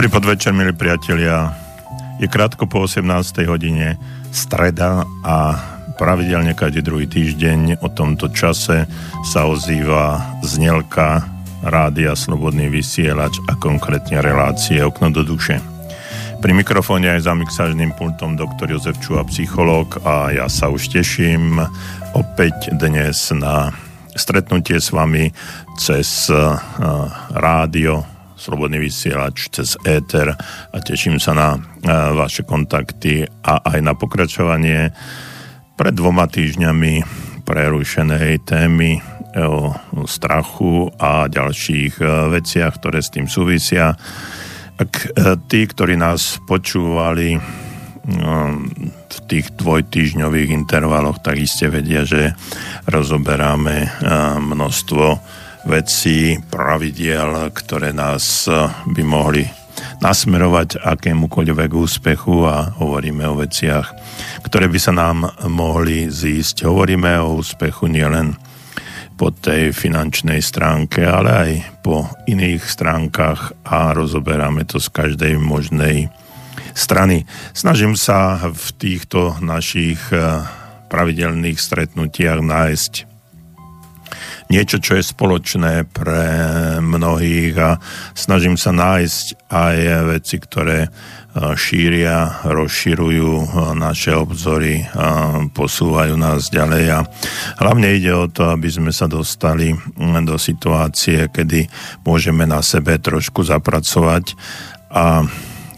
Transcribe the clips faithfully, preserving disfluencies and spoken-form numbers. Dobrý podvečer, milí priatelia. Je krátko po osemnástej hodine, streda, a pravidelne každý druhý týždeň o tomto čase sa ozýva znielka rádia Slobodný vysielač a konkrétne relácie Okno do duše. Pri mikrofóne aj za mixážnym pultom doktor Jozef Čuha, psychológ, a ja sa už teším opäť dnes na stretnutie s vami cez uh, rádio Slobodný vysielač, cez éter, a teším sa na uh, vaše kontakty a aj na pokračovanie pred dvoma týždňami prerušenej témy o strachu a ďalších uh, veciach, ktoré s tým súvisia. Ak uh, tí, ktorí nás počúvali uh, v tých dvojtýždňových intervaloch, tak iste vedia, že rozoberáme uh, množstvo vecí, pravidiel, ktoré nás by mohli nasmerovať akémukoľvek úspechu, a hovoríme o veciach, ktoré by sa nám mohli zísť. Hovoríme o úspechu nielen po tej finančnej stránke, ale aj po iných stránkach, a rozoberáme to z každej možnej strany. Snažím sa v týchto našich pravidelných stretnutiach nájsť niečo, čo je spoločné pre mnohých, a snažím sa nájsť aj veci, ktoré šíria, rozširujú naše obzory, posúvajú nás ďalej, a hlavne ide o to, aby sme sa dostali do situácie, kedy môžeme na sebe trošku zapracovať a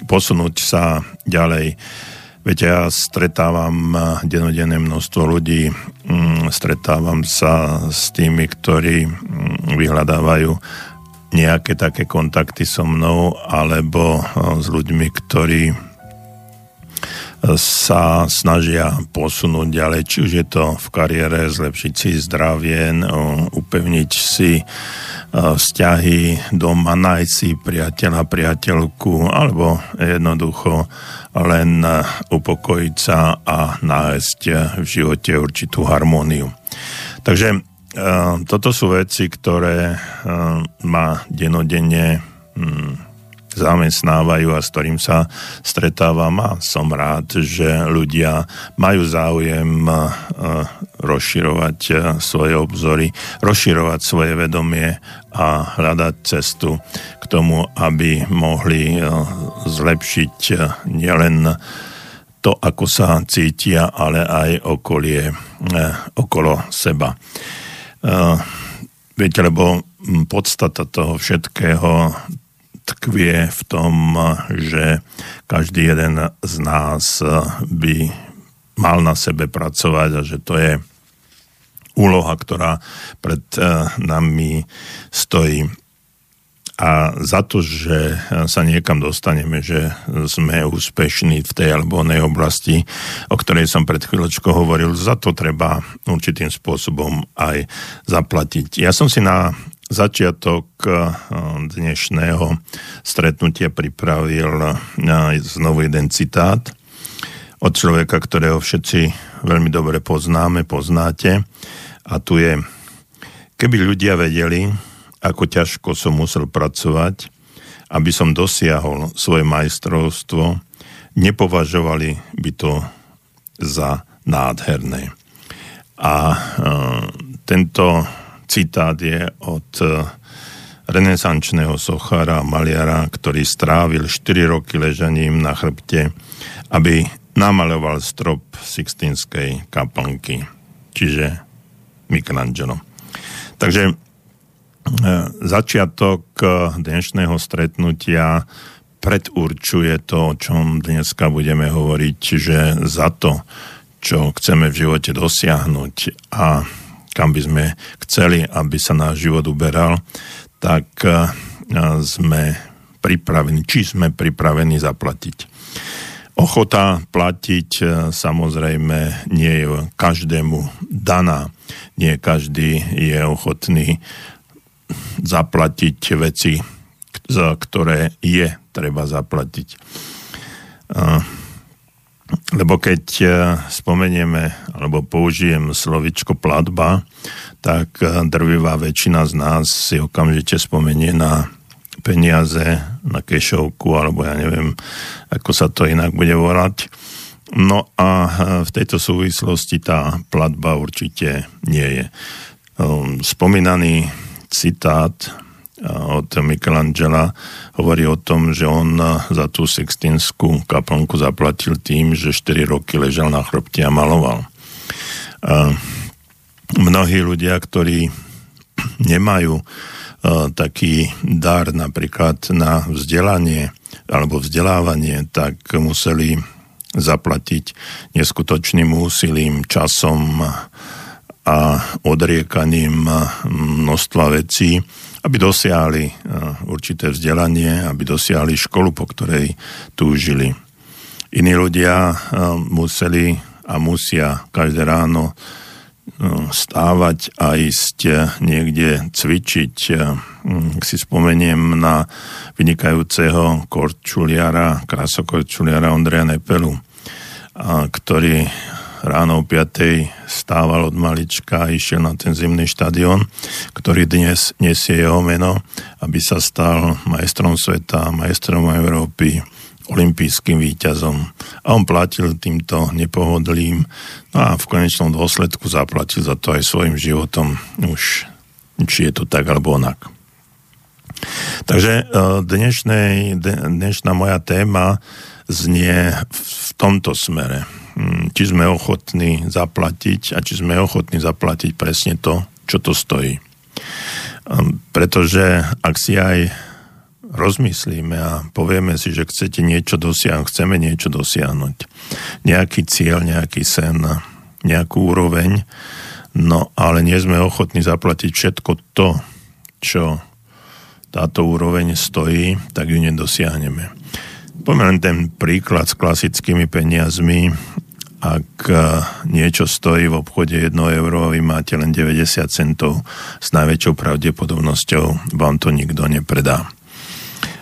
posunúť sa ďalej. Viete, ja stretávam dennodenne množstvo ľudí, stretávam sa s tými, ktorí vyhľadávajú nejaké také kontakty so mnou, alebo s ľuďmi, ktorí sa snažia posunúť ďalej, či už je to v kariére, zlepšiť si zdravie, upevniť si vzťahy doma, nájsť si priateľa, priateľku, alebo jednoducho len upokojiť sa a nájsť v živote určitú harmóniu. Takže toto sú veci, ktoré ma denodenne zamestnávajú a s ktorým sa stretávam, a som rád, že ľudia majú záujem rozširovať svoje obzory, rozširovať svoje vedomie a hľadať cestu k tomu, aby mohli zlepšiť nielen to, ako sa cítia, ale aj okolie, okolo seba. Viete, lebo podstata toho všetkého tkvie v tom, že každý jeden z nás by mal na sebe pracovať, a že to je úloha, ktorá pred nami stojí. A za to, že sa niekam dostaneme, že sme úspešní v tej alebo onej oblasti, o ktorej som pred chvíľočkou hovoril, za to treba určitým spôsobom aj zaplatiť. Ja som si na začiatok dnešného stretnutia pripravil znovu jeden citát od človeka, ktorého všetci veľmi dobre poznáme, poznáte, a tu je: keby ľudia vedeli, ako ťažko som musel pracovať, aby som dosiahol svoje majstrovstvo, nepovažovali by to za nádherné. A tento citát je od renesančného sochára a maliara, ktorý strávil štyri roky ležaním na chrbte, aby namaľoval strop Sixtínskej kaplnky, čiže Michelangelo. Takže začiatok dnešného stretnutia predurčuje to, o čom dneska budeme hovoriť, že za to, čo chceme v živote dosiahnuť a kam by sme chceli, aby sa náš život uberal, tak sme pripravení, či sme pripravení zaplatiť. Ochota platiť samozrejme nie je každému daná. Nie každý je ochotný zaplatiť veci, za ktoré je treba zaplatiť. Lebo keď spomenieme alebo použijem slovičko platba, tak drvivá väčšina z nás si okamžite spomenie na peniaze na kešovku, alebo ja neviem, ako sa to inak bude volať. No a v tejto súvislosti tá platba určite nie je. Spomínaný citát od Michelangela hovorí o tom, že on za tú Sixtínsku kaplnku zaplatil tým, že štyri roky ležal na chrbte a maloval. Mnohí ľudia, ktorí nemajú taký dar napríklad na vzdelanie alebo vzdelávanie, tak museli zaplatiť neskutočným úsilím, časom a odriekaním množstva vecí, aby dosiahli určité vzdelanie, aby dosiahli školu, po ktorej túžili. Iní ľudia museli a musia každé ráno stávať a ísť niekde cvičiť. Ak si spomeniem na vynikajúceho korčuliara, krasokorčuliara Ondreja Nepelu, ktorý ráno o piatej stával od malička a išiel na ten zimný štadión, ktorý dnes nesie jeho meno, aby sa stal majstrom sveta, majstrom Európy, olympijským víťazom. A on platil týmto nepohodlím, no a v konečnom dôsledku zaplatil za to aj svojim životom, už či je to tak alebo onak. Takže dnešnej, dnešná moja téma znie v tomto smere. Či sme ochotní zaplatiť a či sme ochotní zaplatiť presne to, čo to stojí. Pretože ak si aj rozmyslíme a povieme si, že chcete niečo dosiahnuť, chceme niečo dosiahnuť. Nejaký cieľ, nejaký sen, nejakú úroveň, no ale nie sme ochotní zaplatiť všetko to, čo táto úroveň stojí, tak ju nedosiahneme. Poviem ten príklad s klasickými peniazmi. Ak niečo stojí v obchode jedno euro a vy máte len deväťdesiat centov, s najväčšou pravdepodobnosťou vám to nikto nepredá.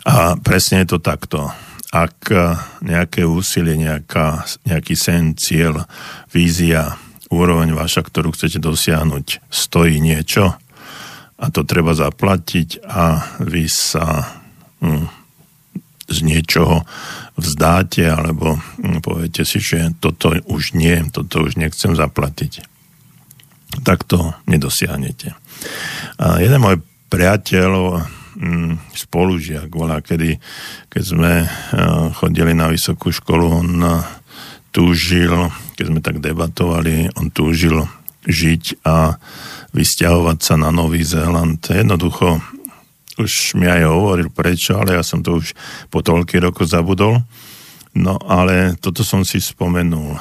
A presne je to takto. Ak nejaké úsilie, nejaká, nejaký sen, cieľ, vízia, úroveň vaša, ktorú chcete dosiahnuť, stojí niečo a to treba zaplatiť a vy sa hm, z niečoho vzdáte alebo hm, poviete si, že toto už nie, toto už nechcem zaplatiť. Tak to nedosiahnete. A jeden môj priateľ, spolužiak, volá, kedy, keď sme chodili na vysokú školu, on túžil, keď sme tak debatovali, on túžil žiť a vysťahovať sa na Nový Zéland. Jednoducho, už mi aj hovoril prečo, ale ja som to už po toľkých rokoch zabudol. No ale toto som si spomenul,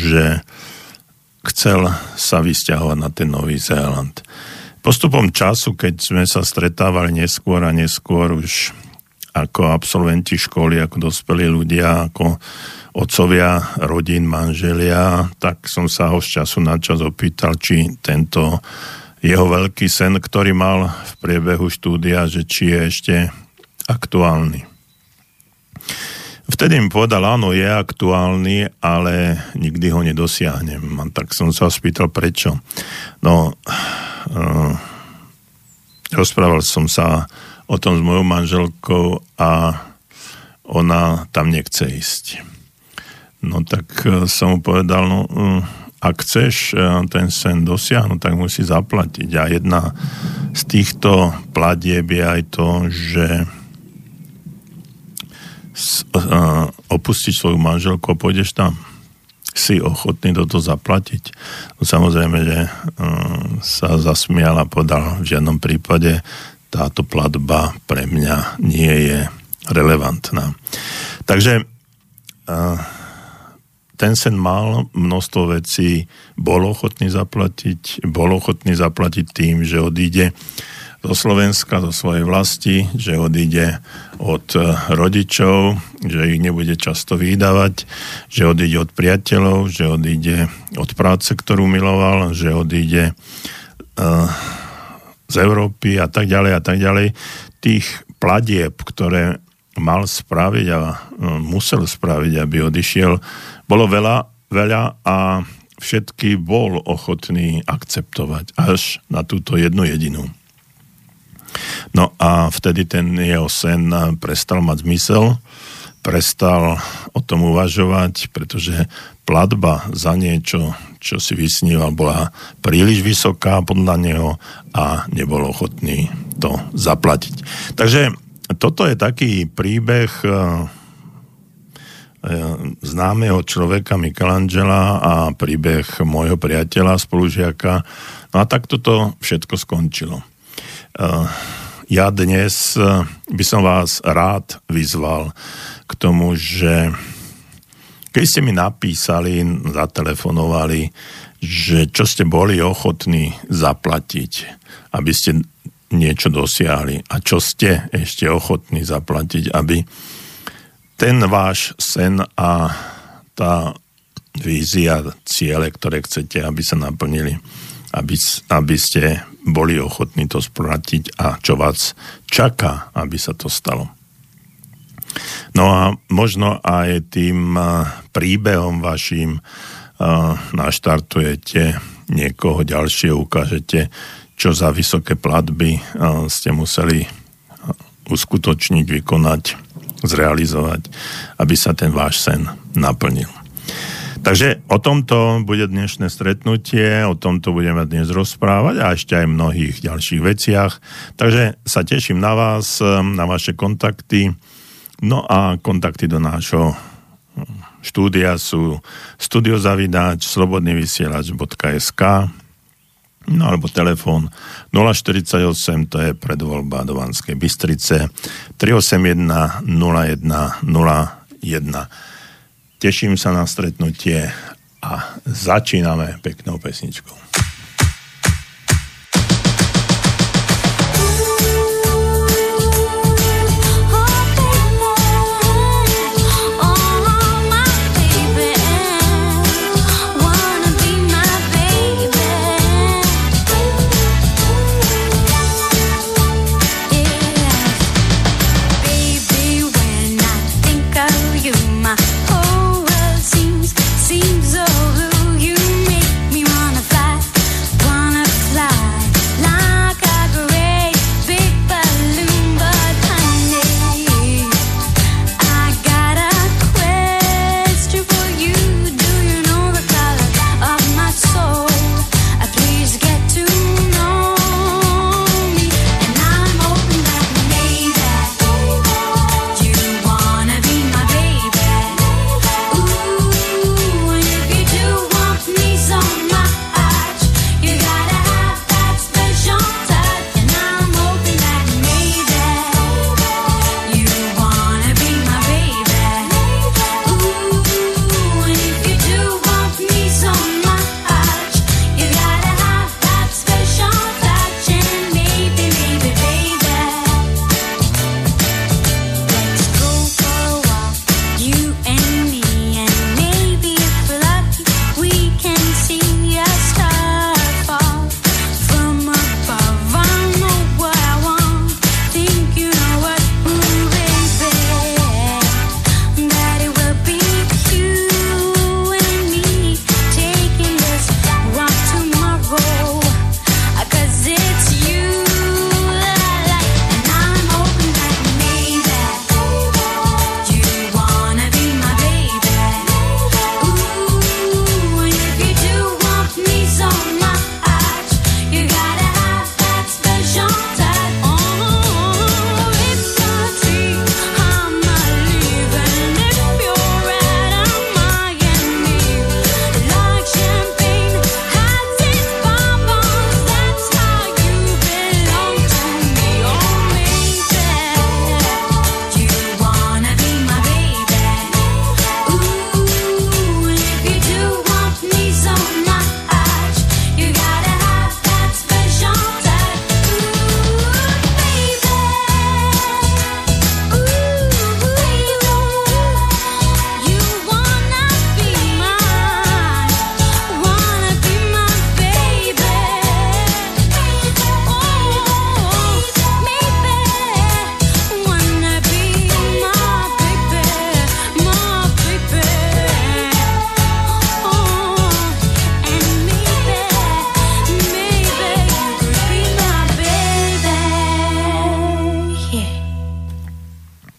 že chcel sa vysťahovať na ten Nový Zéland. Postupom času, keď sme sa stretávali neskôr a neskôr už ako absolventi školy, ako dospelí ľudia, ako otcovia, rodín, manželia, tak som sa ho z času na čas opýtal, či tento jeho veľký sen, ktorý mal v priebehu štúdia, že či je ešte aktuálny. Vtedy mi povedal, áno, je aktuálny, ale nikdy ho nedosiahnem. A tak som sa spýtal, prečo. No, Uh, rozprával som sa o tom s mojou manželkou a ona tam nechce ísť. No tak uh, som mu povedal, no uh, ak chceš uh, ten sen dosiahnuť, tak musí zaplatiť. A jedna z týchto platieb je aj to, že s, uh, opustíš svoju manželku a pôjdeš tam. Si ochotný toto zaplatiť? No, samozrejme, že uh, sa zasmial a podal, v žiadnom prípade táto platba pre mňa nie je relevantná. Takže uh, ten sen mal množstvo vecí, bol ochotný zaplatiť, bol ochotný zaplatiť tým, že odíde zo Slovenska, zo svojej vlasti, že odíde od rodičov, že ich nebude často vydávať, že odíde od priateľov, že odíde od práce, ktorú miloval, že odíde uh, z Európy a tak ďalej a tak ďalej. Tých platieb, ktoré mal spraviť a uh, musel spraviť, aby odišiel, bolo veľa, veľa a všetky bol ochotný akceptovať až na túto jednu jedinú. No a vtedy ten jeho sen prestal mať zmysel, prestal o tom uvažovať, pretože platba za niečo, čo si vysníval, bola príliš vysoká podľa neho a nebol ochotný to zaplatiť. Takže toto je taký príbeh známeho človeka Michelangela a príbeh môjho priateľa, spolužiaka. No a tak toto všetko skončilo. Ja dnes by som vás rád vyzval k tomu, že keď ste mi napísali, zatelefonovali, že čo ste boli ochotní zaplatiť, aby ste niečo dosiahli a čo ste ešte ochotní zaplatiť, aby ten váš sen a tá vízia, ciele, ktoré chcete, aby sa naplnili, aby, aby ste boli ochotní to splatiť a čo vás čaká, aby sa to stalo. No a možno aj tým príbehom vašim naštartujete niekoho ďalšie, ukážete, čo za vysoké platby ste museli uskutočniť, vykonať, zrealizovať, aby sa ten váš sen naplnil. Takže o tomto bude dnešné stretnutie, o tomto budeme dnes rozprávať a ešte aj mnohých ďalších veciach. Takže sa teším na vás, na vaše kontakty. No a kontakty do nášho štúdia sú studiozavináč slobodný vysielač bodka es ká, no alebo telefón nula štyridsaťosem, to je predvoľba do Banskej Bystrice, tri osem jeden nula jeden nula jeden. Teším sa na stretnutie a začíname peknou pesničkou. Seems, seems oh, ooh, you make me wanna fly.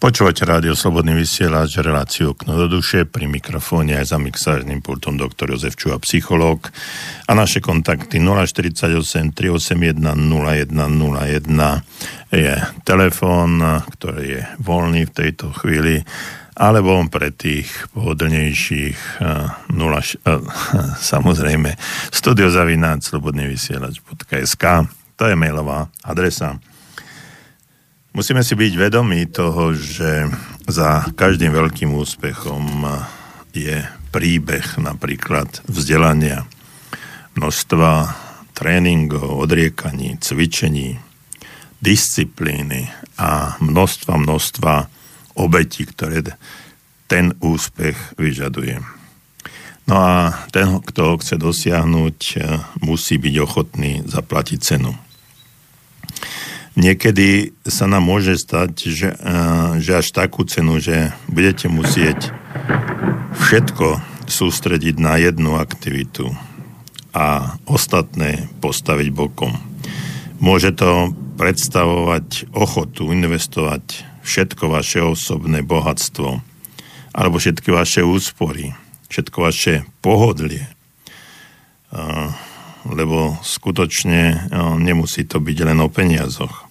Počúvate rádio Slobodný vysielač, reláciu Okno do duše, pri mikrofóne aj za mixážnym pultom doktor Jozef Čuha, psychológ. A naše kontakty nula štyridsaťosem, tristoosemdesiatjeden, nula sto jeden je telefón, ktorý je voľný v tejto chvíli, alebo pre tých pohodlnejších nula, samozrejme studio zavináč slobodný vysielač bodka es ká, to je mailová adresa. Musíme si byť vedomí toho, že za každým veľkým úspechom je príbeh napríklad vzdelania, množstva tréningov, odriekaní, cvičení, disciplíny a množstva, množstva obetí, ktoré ten úspech vyžaduje. No a ten, kto ho chce dosiahnuť, musí byť ochotný zaplatiť cenu. Niekedy sa nám môže stať, že, že až takú cenu, že budete musieť všetko sústrediť na jednu aktivitu a ostatné postaviť bokom. Môže to predstavovať ochotu investovať všetko vaše osobné bohatstvo alebo všetky vaše úspory, všetko vaše pohodlie, lebo skutočne nemusí to byť len o peniazoch.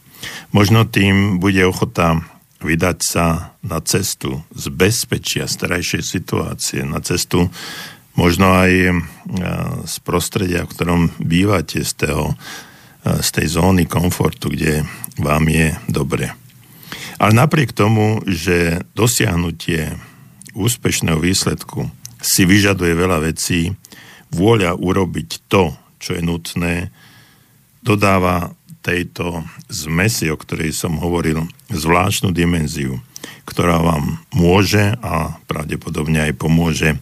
Možno tým bude ochota vydať sa na cestu z bezpečia starajšej situácie, na cestu možno aj z prostredia, v ktorom bývate, z, toho, z tej zóny komfortu, kde vám je dobre. Ale napriek tomu, že dosiahnutie úspešného výsledku si vyžaduje veľa vecí, vôľa urobiť to, čo je nutné, dodáva tejto zmesi, o ktorej som hovoril, zvláštnu dimenziu, ktorá vám môže a pravdepodobne aj pomôže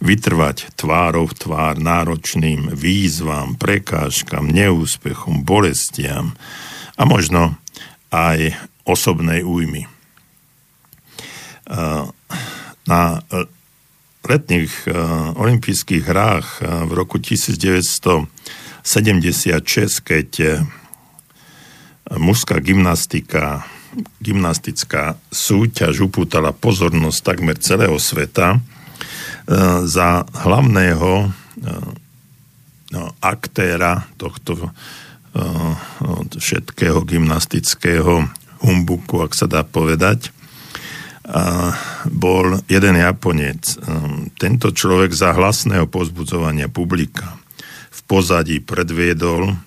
vytrvať tvárou v tvár náročným výzvam, prekážkam, neúspechom, bolestiam a možno aj osobnej újmy. Na letných olympijských hrách v roku devätnásťstosedemdesiatšesť, keď mužská gymnastika, gymnastická súťaž upútala pozornosť takmer celého sveta. Za hlavného no, aktéra tohto všetkého gymnastického humbuku, ak sa dá povedať, bol jeden Japonec. Tento človek za hlasného povzbudzovania publika v pozadí predviedol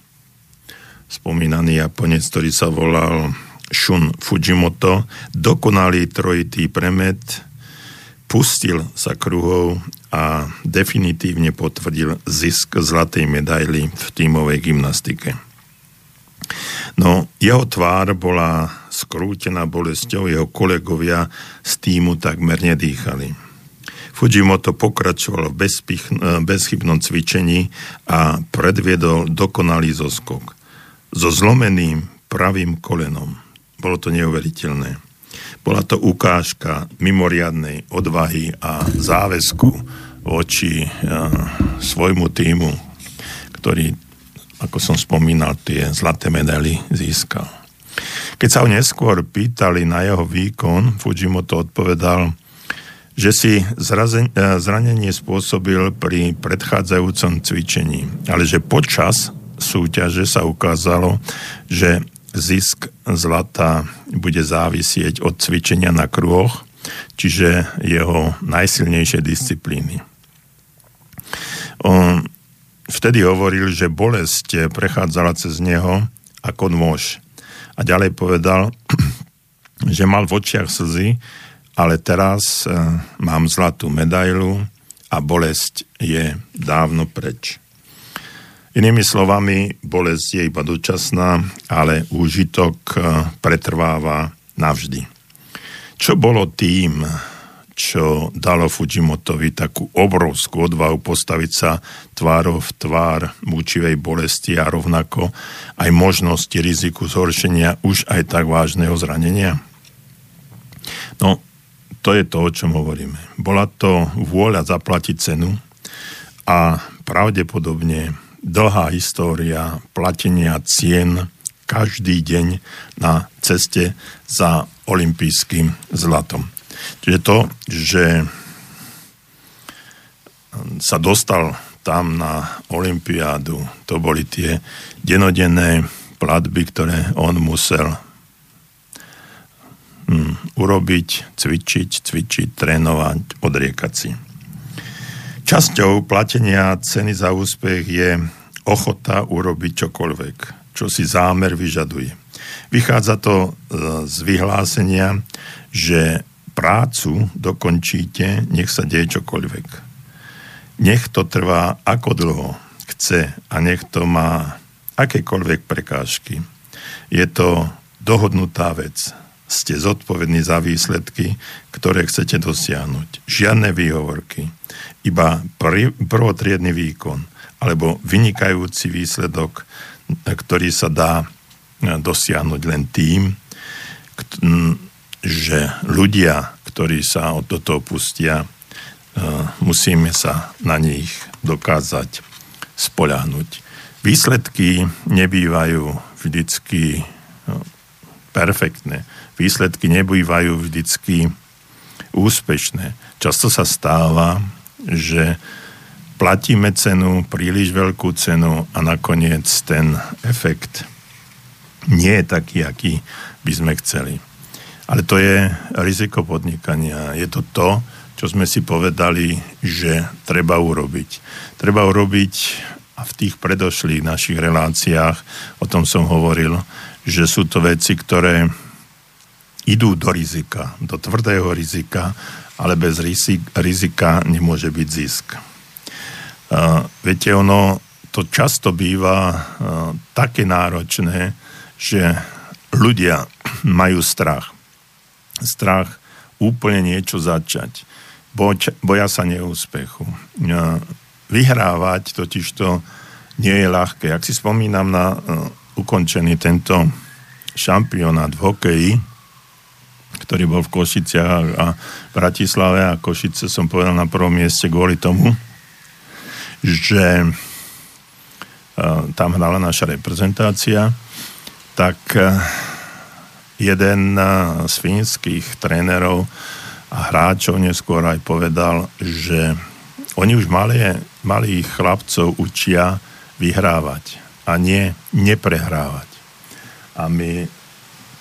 spomínaný Japonec, ktorý sa volal Shun Fujimoto, dokonalý trojitý premet, pustil sa kruhov a definitívne potvrdil zisk zlatej medaily v tímovej gymnastike. No, jeho tvár bola skrútená bolesťou, jeho kolegovia z tímu takmer nedýchali. Fujimoto pokračoval v bezchybnom cvičení a predviedol dokonalý zoskok so zlomeným pravým kolenom. Bolo to neuveriteľné. Bola to ukážka mimoriadnej odvahy a záväzku voči svojmu tímu, ktorý, ako som spomínal, tie zlaté medaily získal. Keď sa ho neskôr pýtali na jeho výkon, Fujimoto odpovedal, že si zrazen- zranenie spôsobil pri predchádzajúcom cvičení, ale že počas súťaže sa ukázalo, že zisk zlata bude závisieť od cvičenia na kruhoch, čiže jeho najsilnejšie disciplíny. On vtedy hovoril, že bolesť prechádzala cez neho ako nôž. A ďalej povedal, že mal v očiach slzy, ale teraz mám zlatú medailu a bolesť je dávno preč. Inými slovami, bolesť je iba dočasná, ale úžitok pretrváva navždy. Čo bolo tým, čo dalo Fujimotovi takú obrovskú odvahu postaviť sa tvárou v tvár mučivej bolesti a rovnako aj možnosti riziku zhoršenia už aj tak vážneho zranenia? No, to je to, o čom hovoríme. Bola to vôľa zaplatiť cenu a pravdepodobne dlhá história platenia cien každý deň na ceste za olympijským zlatom. Čiže to, že sa dostal tam na olympiádu, to boli tie denodenné platby, ktoré on musel hm, urobiť, cvičiť, cvičiť, trénovať, odriekať si. Časťou platenia ceny za úspech je ochota urobiť čokoľvek, čo si zámer vyžaduje. Vychádza to z vyhlásenia, že prácu dokončíte, nech sa deje čokoľvek. Nech to trvá ako dlho chce a nech to má akékoľvek prekážky. Je to dohodnutá vec. Ste zodpovední za výsledky, ktoré chcete dosiahnuť. Žiadne výhovorky, iba prvotriedny výkon alebo vynikajúci výsledok, ktorý sa dá dosiahnuť len tým, že ľudia, ktorí sa od toho pustia, musíme sa na nich dokázať spoľahnúť. Výsledky nebývajú vždycky perfektné. Výsledky nebývajú vždycky úspešné. Často sa stáva, že platíme cenu, príliš veľkú cenu a nakoniec ten efekt nie je taký, aký by sme chceli. Ale to je riziko podnikania. Je to to, čo sme si povedali, že treba urobiť. Treba urobiť, a v tých predošlých našich reláciách, o tom som hovoril, že sú to veci, ktoré idú do rizika, do tvrdého rizika, ale bez rizika nemôže byť zisk. Uh, viete, ono to často býva uh, také náročné, že ľudia majú strach. Strach úplne niečo začať. Boč, boja sa neúspechu. Vyhrávať totiž to nie je ľahké. Ak si spomínam na ukončený tento šampionát v hokeji, ktorý bol v Košiciach a Bratislave, a Košice som povedal na prvom mieste kvôli tomu, že tam hrala naša reprezentácia, tak jeden z fínskych trénerov a hráčov neskôr aj povedal, že oni už malé, malých chlapcov učia vyhrávať a nie neprehrávať. A my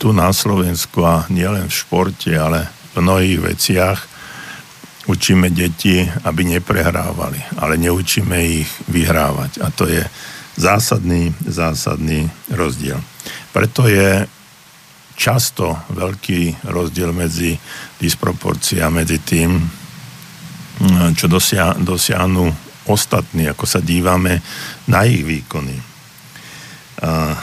tu na Slovensku, a nielen v športe, ale v mnohých veciach učíme deti, aby neprehrávali, ale neučíme ich vyhrávať. A to je zásadný, zásadný rozdiel. Preto je často veľký rozdiel medzi disproporcia medzi tým, čo dosia, dosiahnu ostatní, ako sa dívame na ich výkony. A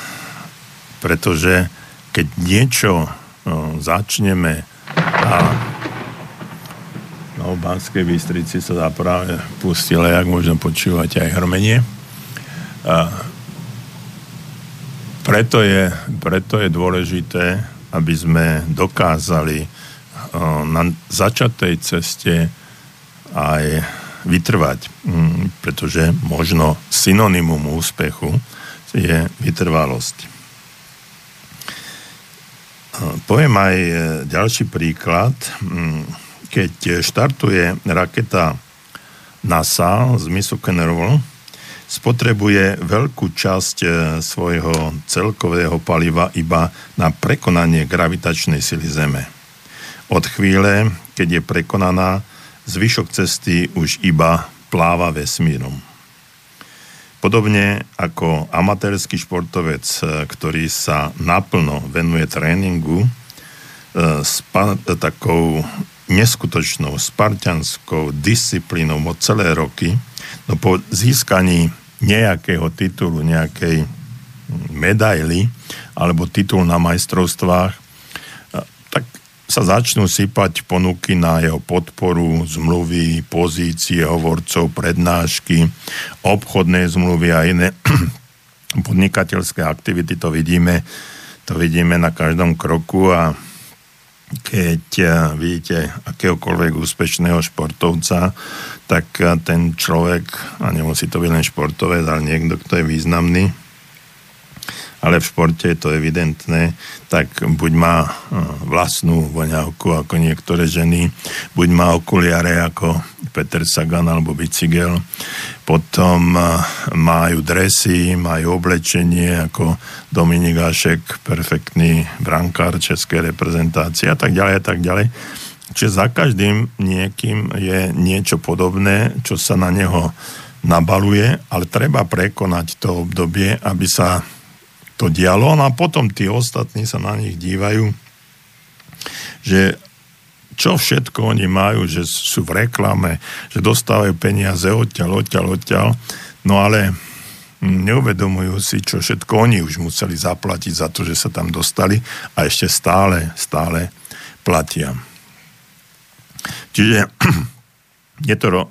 pretože keď niečo no, začneme a no, v Banskej Bystrici sa dá práve pustila, jak možno počúvať aj hrmenie, a Preto je, preto je dôležité, aby sme dokázali na začatej ceste aj vytrvať, pretože možno synonymum úspechu je vytrvalosť. Poviem aj ďalší príklad. Keď štartuje raketa NASA z mysu Canaveral, spotrebuje veľkú časť svojho celkového paliva iba na prekonanie gravitačnej sily Zeme. Od chvíle, keď je prekonaná, zvyšok cesty už iba pláva vesmírom. Podobne ako amatérsky športovec, ktorý sa naplno venuje tréningu, s takou neskutočnou spartianskou disciplínou od celé roky, no po získaní nejakého titulu, nejakej medaily alebo titul na majstrovstvách, tak sa začnú sypať ponuky na jeho podporu, zmluvy, pozície hovorcov, prednášky, obchodné zmluvy a iné podnikateľské aktivity. To vidíme, to vidíme na každom kroku. A keď vidíte akéhokoľvek úspešného športovca, tak ten človek, a nemusí to byť len športovec, ale niekto, kto je významný, ale v športe je to evidentné, tak buď má vlastnú voňavku ako niektoré ženy, buď má okuliare ako Peter Sagan alebo bicykel, potom majú dresy, majú oblečenie ako Dominik Hašek, perfektný brankár českej reprezentácie a tak ďalej a tak ďalej. Čiže za každým niekým je niečo podobné, čo sa na neho nabaluje, ale treba prekonať to obdobie, aby sa to dialo, no a potom tí ostatní sa na nich dívajú, že čo všetko oni majú, že sú v reklame, že dostávajú peniaze odtiaľ, odtiaľ, odtiaľ, no ale neuvedomujú si, čo všetko oni už museli zaplatiť za to, že sa tam dostali a ešte stále, stále platia. Čiže je to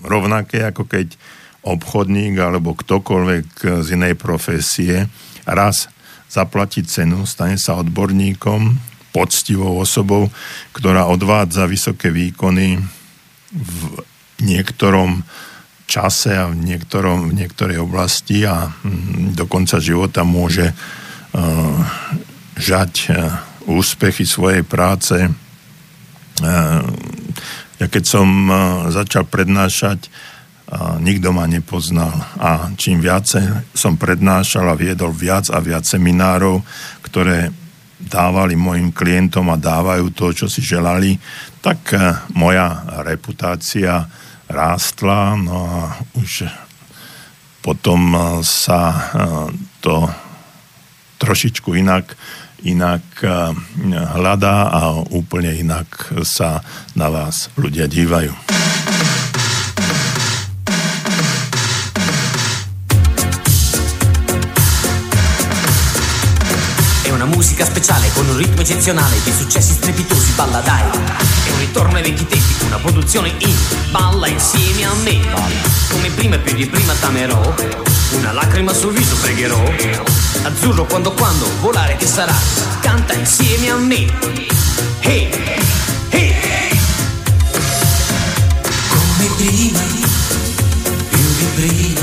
rovnaké, ako keď obchodník alebo ktokoľvek z inej profesie raz zaplatí cenu, stane sa odborníkom, poctivou osobou, ktorá odvádza vysoké výkony v niektorom čase a v, niektorom, v niektorej oblasti a do konca života môže žať úspechy svojej práce. Ja keď som začal prednášať, nikto ma nepoznal a čím viac som prednášal a viedol viac a viac seminárov, ktoré dávali mojim klientom a dávajú to, čo si želali, tak moja reputácia rástla, no a už potom sa to trošičku inak inak hľadá a úplne inak sa na vás ľudia dívajú. È una musica speciale con un ritmo eccezionale di successi strepitosi, balla dai. È un ritorno ai vecchi tempi, una produzione in balla insieme a me. Come prima e più di prima t'amerò, una lacrima sul viso pregherò. Azzurro quando quando volare che sarà, canta insieme a me. Hey, hey. Come prima, più di prima.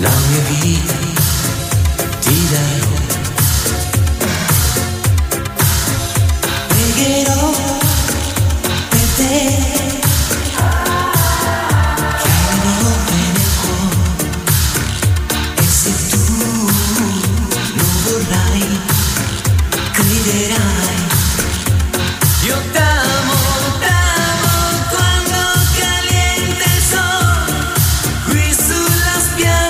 La mia vita ti darò, pregherò per te, chiamalo bene cuore, e se tu non vorrai, griderai, io t'amo, t'amo quando calienta il sole, qui sulla spiaggia.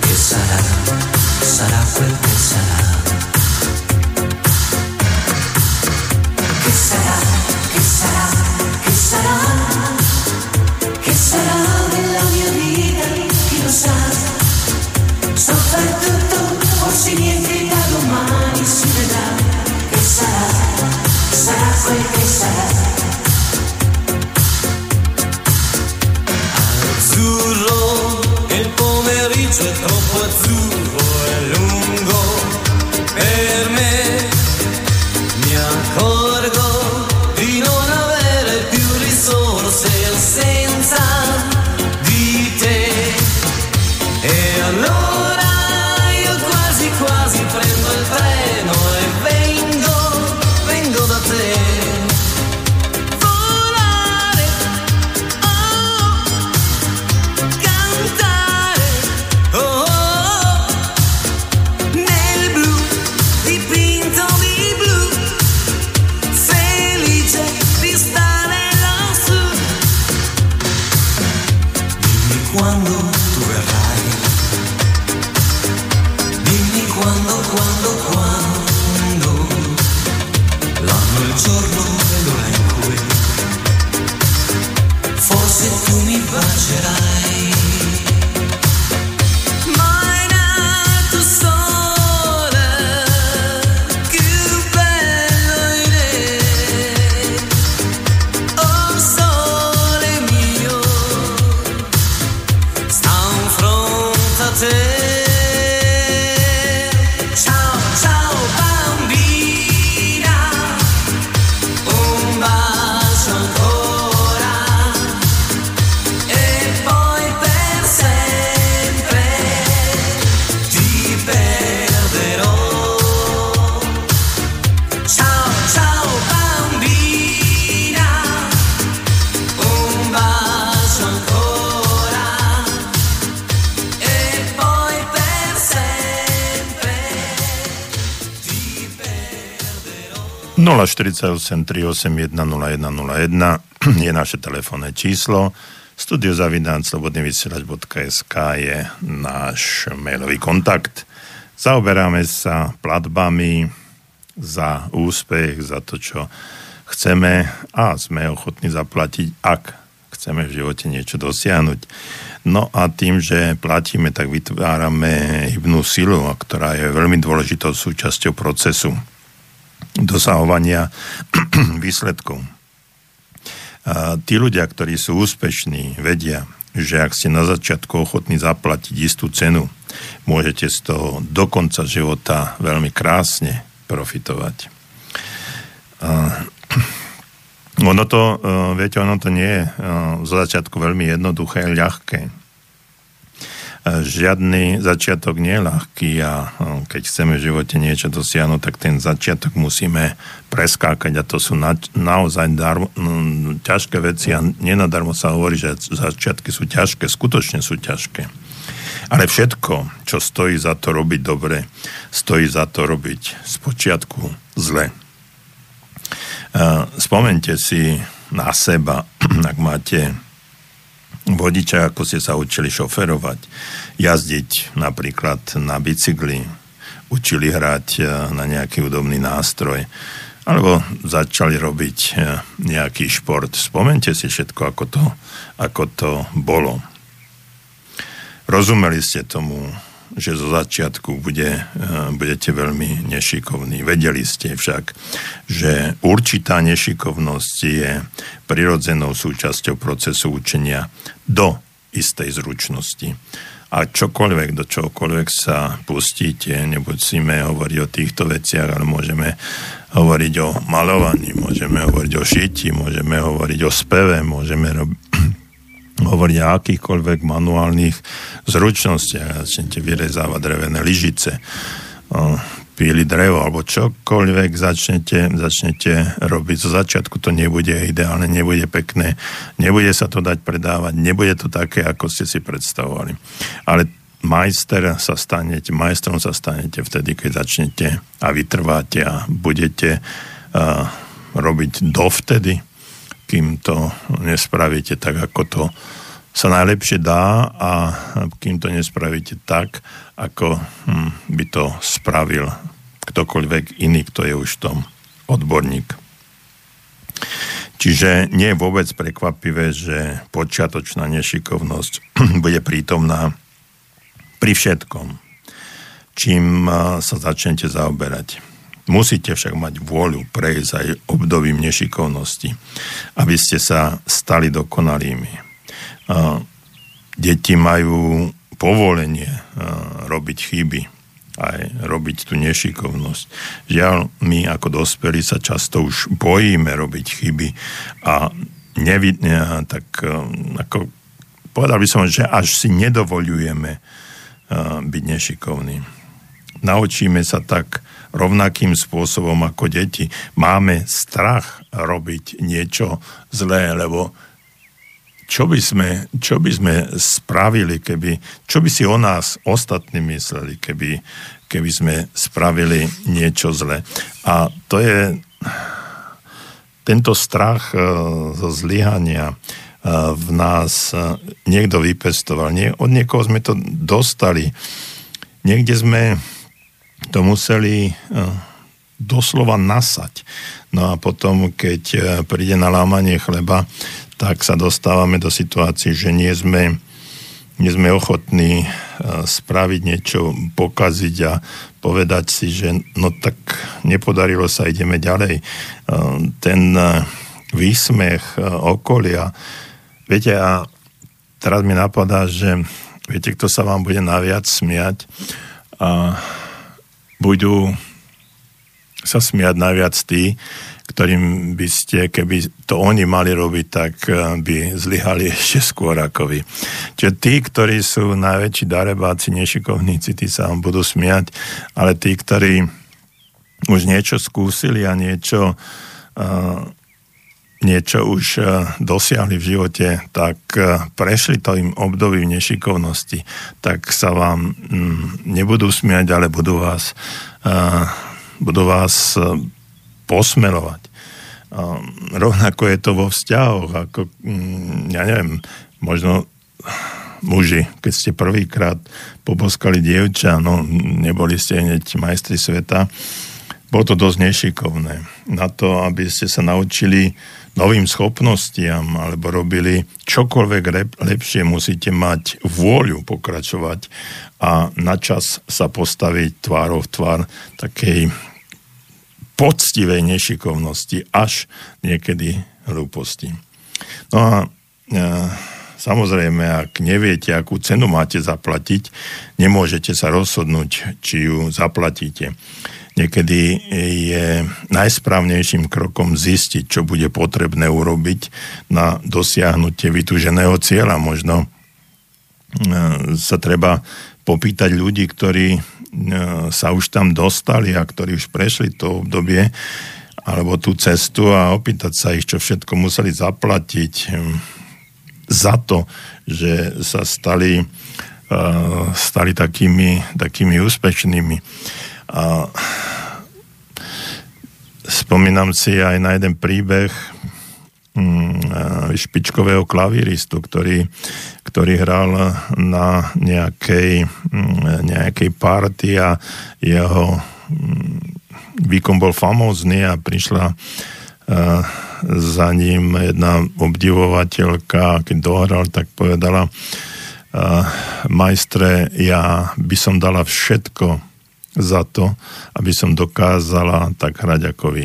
Che sarà, che sarà, nula štyridsaťosem, tridsaťosem, jeden nula jeden nula jeden je naše telefónne číslo. studio zavináč slobodný vysielač bodka es ká je náš mailový kontakt. Zaoberáme sa platbami za úspech, za to, čo chceme a sme ochotní zaplatiť, ak chceme v živote niečo dosiahnuť. No a tým, že platíme, tak vytvárame hybnú silu, ktorá je veľmi dôležitou súčasťou procesu dosahovania výsledkov. A tí ľudia, ktorí sú úspešní, vedia, že ak ste na začiatku ochotní zaplatiť istú cenu, môžete z toho do konca života veľmi krásne profitovať. A ono to, viete, ono to nie je v začiatku veľmi jednoduché a ľahké. Žiadny začiatok nie je ľahký a keď chceme v živote niečo dosiahnuť, tak ten začiatok musíme preskákať a to sú na, naozaj darmo, m, ťažké veci a nenadarmo sa hovorí, že začiatky sú ťažké, skutočne sú ťažké. Ale všetko, čo stojí za to robiť dobre, stojí za to robiť spočiatku zle. Spomente si na seba, ak máte vodiča, ako ste sa učili šoferovať, jazdiť napríklad na bicykli, učili hrať na nejaký hudobný nástroj, alebo začali robiť nejaký šport. Spomente si všetko, ako to, ako to bolo. Rozumeli ste tomu, že zo začiatku bude, budete veľmi nešikovní. Vedeli ste však, že určitá nešikovnosť je prirodzenou súčasťou procesu učenia do istej zručnosti. A čokoľvek, do čokoľvek sa pustíte, nebudeme hovoriť o týchto veciach, ale môžeme hovoriť o malovaní, môžeme hovoriť o šití, môžeme hovoriť o speve, môžeme robiť hovoria o akýchkoľvek manuálnych zručnostiach. Začnete vyrezávať drevené lyžice, píli drevo, alebo čokoľvek začnete, začnete robiť. Zo začiatku to nebude ideálne, nebude pekné, nebude sa to dať predávať, nebude to také, ako ste si predstavovali. Ale majster sa stanete, majstrom sa stanete vtedy, keď začnete a vytrváte a budete uh, robiť dovtedy, kým to nespravíte tak, ako to sa najlepšie dá a kým to nespravíte tak, ako by to spravil ktokoľvek iný, kto je už v tom odborník. Čiže nie je vôbec prekvapivé, že počiatočná nešikovnosť bude prítomná pri všetkom, čím sa začnete zaoberať. Musíte však mať vôľu prejsť aj obdobím nešikovnosti, aby ste sa stali dokonalými. Uh, deti majú povolenie uh, robiť chyby, aj robiť tú nešikovnosť. Žiaľ, my ako dospelí sa často už bojíme robiť chyby a nevidne, tak uh, ako povedal by som, že až si nedovoľujeme uh, byť nešikovní. Naučíme sa tak rovnakým spôsobom ako deti. Máme strach robiť niečo zlé, lebo čo by sme, čo by sme spravili, keby, čo by si o nás ostatní mysleli, keby, keby sme spravili niečo zlé. A to je tento strach zo zlyhania v nás niekto vypestoval. Nie, od niekoho sme to dostali. Niekde sme to museli doslova nasať. No a potom, keď príde na lámanie chleba, tak sa dostávame do situácie, že nie sme, nie sme ochotní spraviť niečo, pokaziť a povedať si, že no tak nepodarilo sa, ideme ďalej. Ten výsmech okolia. Viete, a teraz mi napadá, že viete, kto sa vám bude naviac smiať a budú sa smiať najviac tí, ktorým by ste, keby to oni mali robiť, tak by zlyhali ešte skôr ako vy. Čiže tí, ktorí sú najväčší darebáci, nešikovníci, tí sa vám budú smiať, ale tí, ktorí už niečo skúsili a niečo, uh, niečo už uh, dosiahli v živote, tak uh, prešli to im obdobím nešikovnosti, tak sa vám mm, nebudú smiať, ale budú vás, uh, budú vás uh, posmelovať. A rovnako je to vo vzťahoch, ako, ja neviem, možno muži, keď ste prvýkrát poboskali dievča, no neboli ste hneď majstri sveta, bolo to dosť nešikovné. Na to, aby ste sa naučili novým schopnostiam alebo robili čokoľvek lep- lepšie, musíte mať vôľu pokračovať a načas sa postaviť tvárov tvár takej poctivej nešikovnosti až niekedy hlúposti. No a e- Samozrejme, ak neviete, akú cenu máte zaplatiť, nemôžete sa rozhodnúť, či ju zaplatíte. Niekedy je najsprávnejším krokom zistiť, čo bude potrebné urobiť na dosiahnutie vytúženého cieľa. Možno sa treba popýtať ľudí, ktorí sa už tam dostali a ktorí už prešli to obdobie alebo tú cestu a opýtať sa ich, čo všetko museli zaplatiť za to, že sa stali, uh, stali takými, takými úspešnými. A spomínam si aj na jeden príbeh um, špičkového klavíristu, ktorý, ktorý hral na nejakej, um, nejakej party a jeho um, výkon bol famózny a prišla uh, za ním jedna obdivovateľka, keď dohral, tak povedala: majstre, ja by som dala všetko za to, aby som dokázala tak hrať ako vy.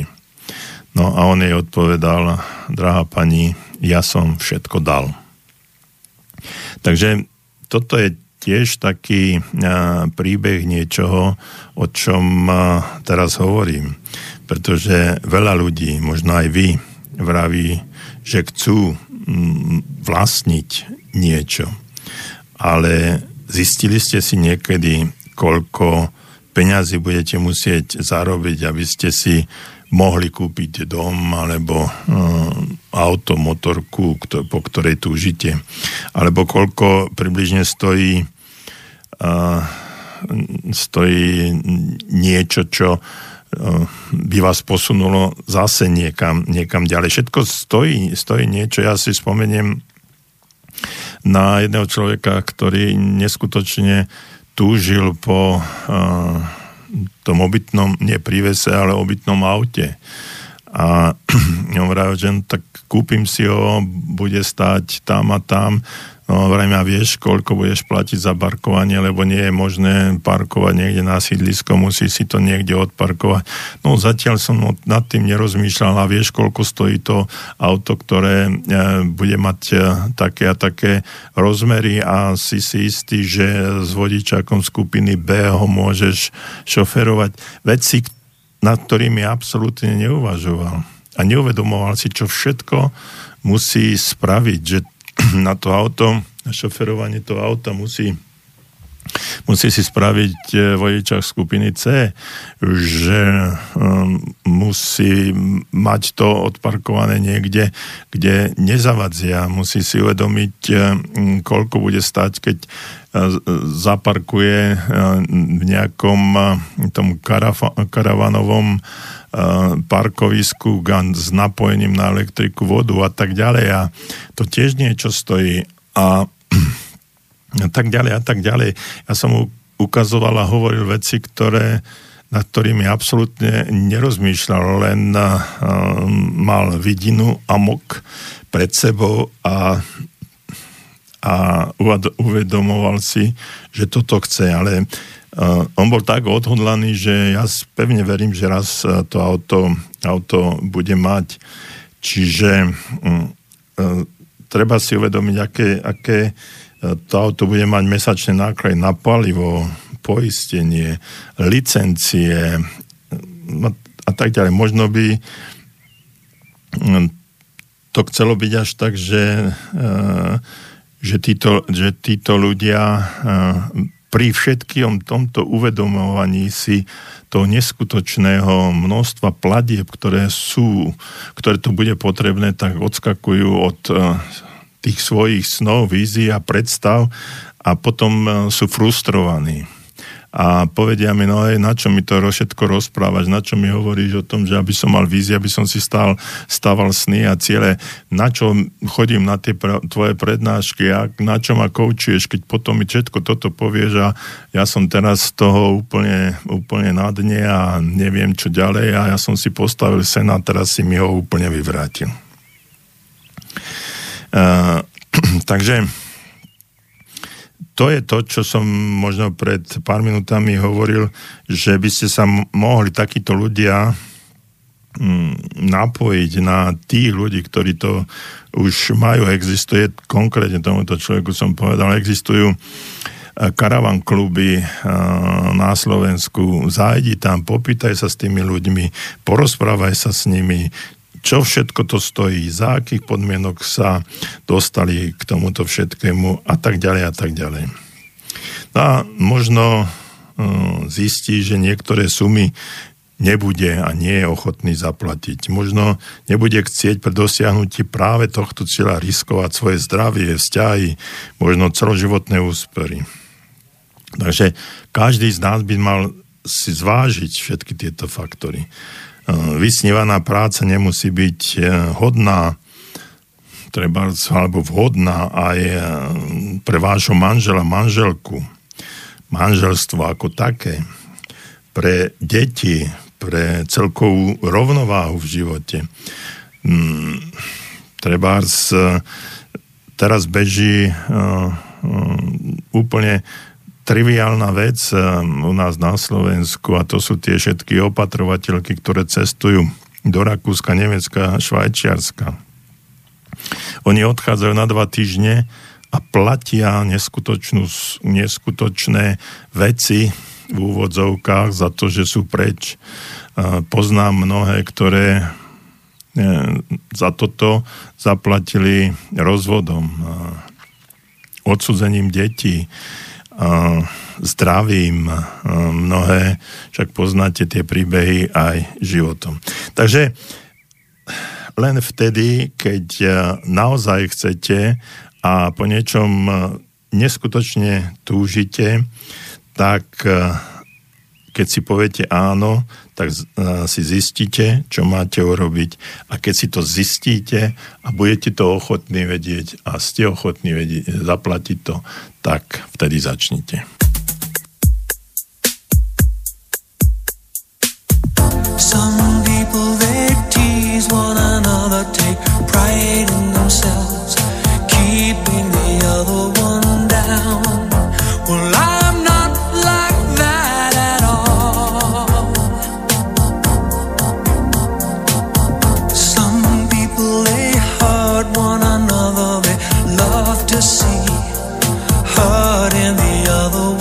No a on jej odpovedal: drahá pani, ja som všetko dal. Takže toto je tiež taký príbeh niečoho, o čom teraz hovorím. Pretože veľa ľudí, možno aj vy, vraví, že chcú vlastniť niečo. Ale zistili ste si niekedy, koľko peňazí budete musieť zarobiť, aby ste si mohli kúpiť dom alebo uh, auto, motorku, kto, po ktorej túžite. Alebo koľko približne stojí, uh, stojí niečo, čo by vás posunulo zase niekam, niekam ďalej. Všetko stojí, stojí niečo. Ja si spomeniem na jedného človeka, ktorý neskutočne túžil po uh, tom obytnom, nie prívese, ale obytnom aute. A on vravel, že no, tak kúpim si ho, bude stáť tam a tam. No vrajme, a vieš, koľko budeš platiť za parkovanie, lebo nie je možné parkovať niekde na sídlisko, musíš si to niekde odparkovať. No zatiaľ som nad tým nerozmýšľal, a vieš, koľko stojí to auto, ktoré e, bude mať e, také a také rozmery, a si si istý, že s vodičákom skupiny B ho môžeš šoferovať. Veci, nad ktorými absolútne neuvažoval. A neuvedomoval si, čo všetko musí spraviť, že na to auto, na šoferovanie toho auta musí, musí si spraviť vodičák skupiny C, že um, musí mať to odparkované niekde, kde nezavadzia. Musí si uvedomiť, um, koľko bude stať, keď zaparkuje v nejakom tom karafa, karavanovom parkovisku s napojením na elektriku, vodu a tak ďalej. A to tiež niečo stojí. A, a tak ďalej, a tak ďalej. Ja som mu ukazoval a hovoril veci, ktoré, nad ktorými absolútne nerozmýšľal, len a, mal vidinu a mok pred sebou a a uvedomoval si, že toto chce, ale uh, on bol tak odhodlaný, že ja pevne verím, že raz uh, to auto, auto bude mať. Čiže uh, uh, treba si uvedomiť, aké, aké uh, to auto bude mať mesačné náklady na palivo, poistenie, licencie uh, a tak ďalej. Možno by uh, to chcelo byť až tak, že uh, Že títo, že títo ľudia pri všetkým tomto uvedomovaní si toho neskutočného množstva platieb, ktoré sú, ktoré tu bude potrebné, tak odskakujú od tých svojich snov, vízií a predstav a potom sú frustrovaní. a povedia mi, no hej, na čo mi to všetko rozprávaš, na čo mi hovoríš o tom, že aby som mal vízie, aby som si stál, stával sny a ciele, na čo chodím na tie pra- tvoje prednášky a na čo ma koučuješ, keď potom mi všetko toto povieš a ja som teraz z toho úplne, úplne na dne a neviem čo ďalej a ja som si postavil sen a teraz si mi ho úplne vyvrátil. Uh, takže to je to, čo som možno pred pár minútami hovoril, že by ste sa mohli takíto ľudia napojiť na tých ľudí, ktorí to už majú. Existuje, konkrétne tomuto človeku som povedal, existujú karavan kluby na Slovensku. Zajdi tam, popýtaj sa s tými ľuďmi, porozprávaj sa s nimi, čo všetko to stojí, za akých podmienok sa dostali k tomuto všetkému a tak ďalej a tak ďalej. A možno zistí, že niektoré sumy nebude a nie je ochotný zaplatiť. Možno nebude chcieť pre dosiahnutí práve tohto cieľa riskovať svoje zdravie, vzťahy, možno celoživotné úspory. Takže každý z nás by mal si zvážiť všetky tieto faktory. Vysnívaná práca nemusí byť hodná, treba, alebo vhodná aj pre vášho manžela, manželku, manželstvo ako také, pre deti, pre celkovú rovnováhu v živote. Treba, teraz beží úplne triviálna vec u nás na Slovensku a to sú tie všetky opatrovateľky, ktoré cestujú do Rakúska, Nemecka, Švajčiarska. Oni odchádzajú na dva týždne a platia neskutočnú, neskutočné veci v úvodzovkách za to, že sú preč. Poznám mnohé, ktoré za toto zaplatili rozvodom, odsudzením detí, zdravím, mnohé, však poznáte tie príbehy aj životom. Takže len vtedy, keď naozaj chcete a po niečom neskutočne túžite, tak keď si poviete áno, tak si zistíte, čo máte urobiť. A keď si to zistíte a budete to ochotní vedieť a ste ochotní vedieť, zaplatiť to, tak vtedy začnite. Some people they tease one another, take pride in themselves, keeping the other one down. Well, I see hurt in the other way.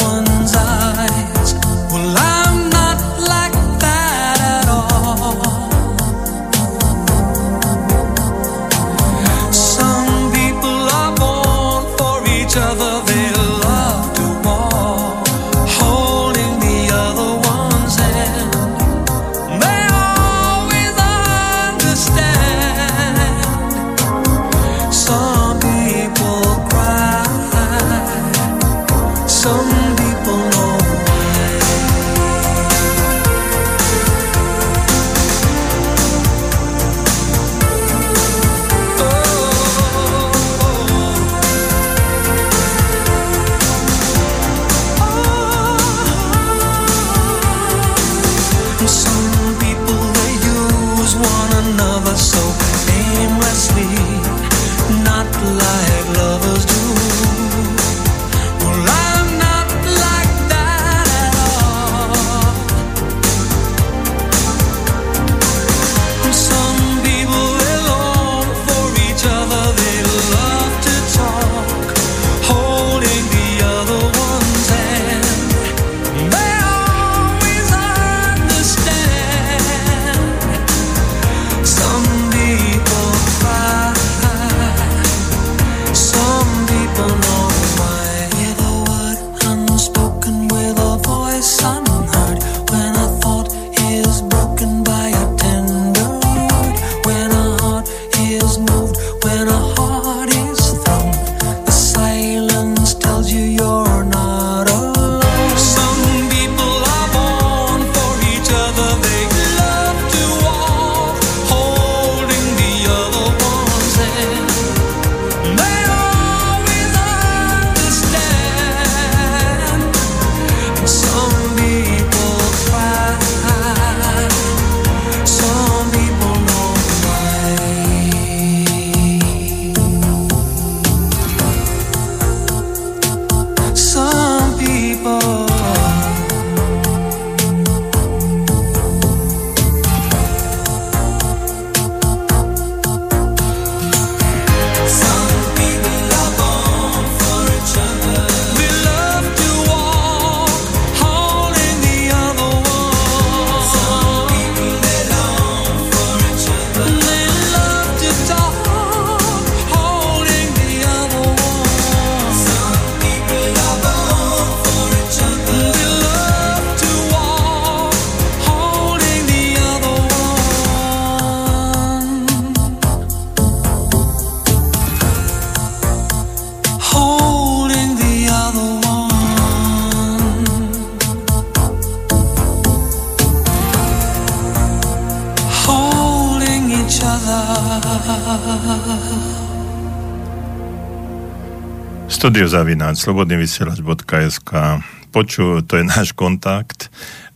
studio zavináč slobodný vysielač bodka es ká. Poču, to je náš kontakt,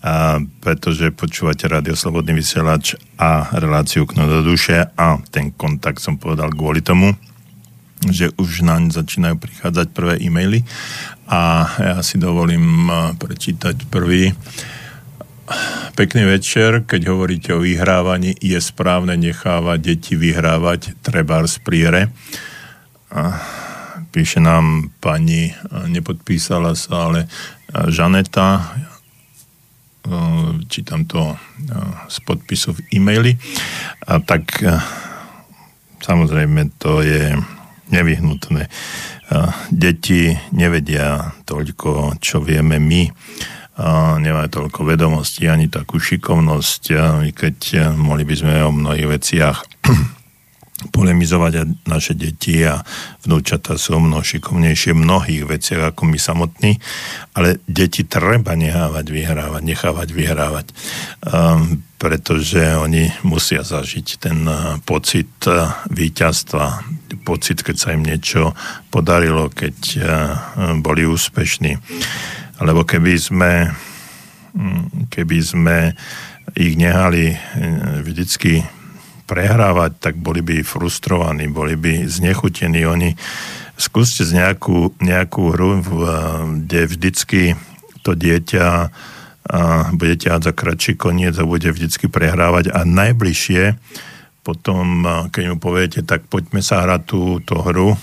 a pretože počúvate rádio Slobodný vysielač a reláciu Okno do duše, a ten kontakt som povedal kvôli tomu, že už naň začínajú prichádzať prvé e-maily a ja si dovolím prečítať prvý. Pekný večer, keď hovoríte o vyhrávaní, je správne nechávať deti vyhrávať trebárs pri hre. Píše nám pani, nepodpísala sa, ale Žaneta, čítam to z podpisov e-maily, a tak samozrejme to je nevyhnutné. Deti nevedia toľko, čo vieme my, nemá toľko vedomostí, ani takú šikovnosť, keď mohli by sme o mnohých veciach polemizovať, a naše deti a vnúčata sú mnoho šikovnejšie v mnohých veciach ako my samotní, ale deti treba nechávať vyhrávať, nechávať vyhrávať, pretože oni musia zažiť ten pocit víťazstva, pocit, keď sa im niečo podarilo, keď boli úspešní. Lebo keby sme, keby sme ich nehali vždycky prehrávať, tak boli by frustrovaní, boli by znechutení. Oni skúste z nejakú, nejakú hru, kde vždycky to dieťa bude ťahať za kratší koniec a bude vždycky prehrávať, a najbližšie potom, keď mu poviete, tak poďme sa hrať túto hru,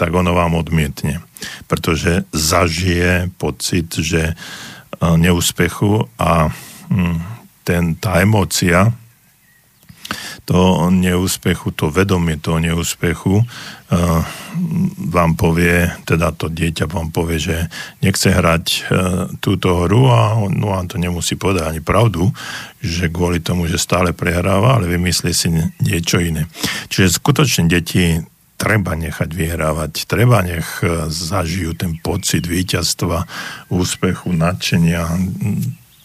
tak ono vám odmietne, pretože zažije pocit, že neúspechu, a ten, tá emócia toho neúspechu, to vedomie toho neúspechu vám povie, teda to dieťa vám povie, že nechce hrať túto hru, a on vám to nemusí povedať ani pravdu, že kvôli tomu, že stále prehráva, ale vymyslí si niečo iné. Čiže skutočne deti treba nechať vyhrávať, treba nech zažijú ten pocit víťazstva, úspechu, nadšenia,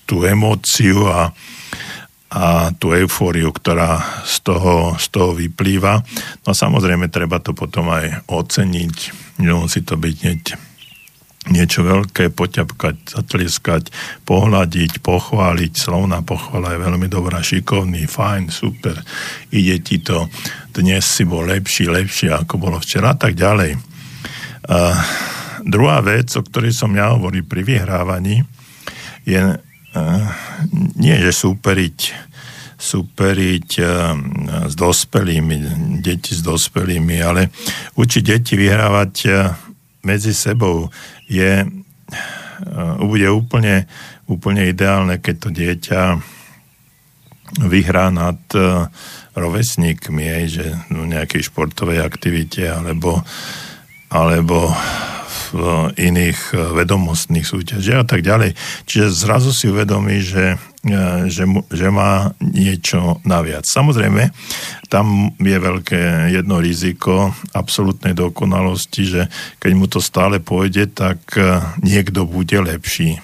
tú emóciu a, a tú eufóriu, ktorá z toho, z toho vyplýva. No a samozrejme, treba to potom aj oceniť, nemusí to byť niečo, niečo veľké, poťapkať, zatlieskať, pohľadiť, pochváliť. Slovná pochvala je veľmi dobrá, šikovný, fajn, super, ide ti to, dnes si bol lepší, lepšie, ako bolo včera, a tak ďalej. Uh, druhá vec, o ktorej som ja hovoril pri vyhrávaní, je uh, nie, že súperiť, súperiť uh, s dospelými, deti s dospelými, ale učiť deti vyhrávať uh, medzi sebou je, uh, bude úplne, úplne ideálne, keď to dieťa vyhrá nad uh, rovesníkmi, aj, že v nejakej športovej aktivite alebo, alebo v iných vedomostných súťažiach a tak ďalej. Čiže zrazu si uvedomí, že, že, že má niečo naviac. Samozrejme, tam je veľké jedno riziko absolútnej dokonalosti, že keď mu to stále pôjde, tak niekto bude lepší.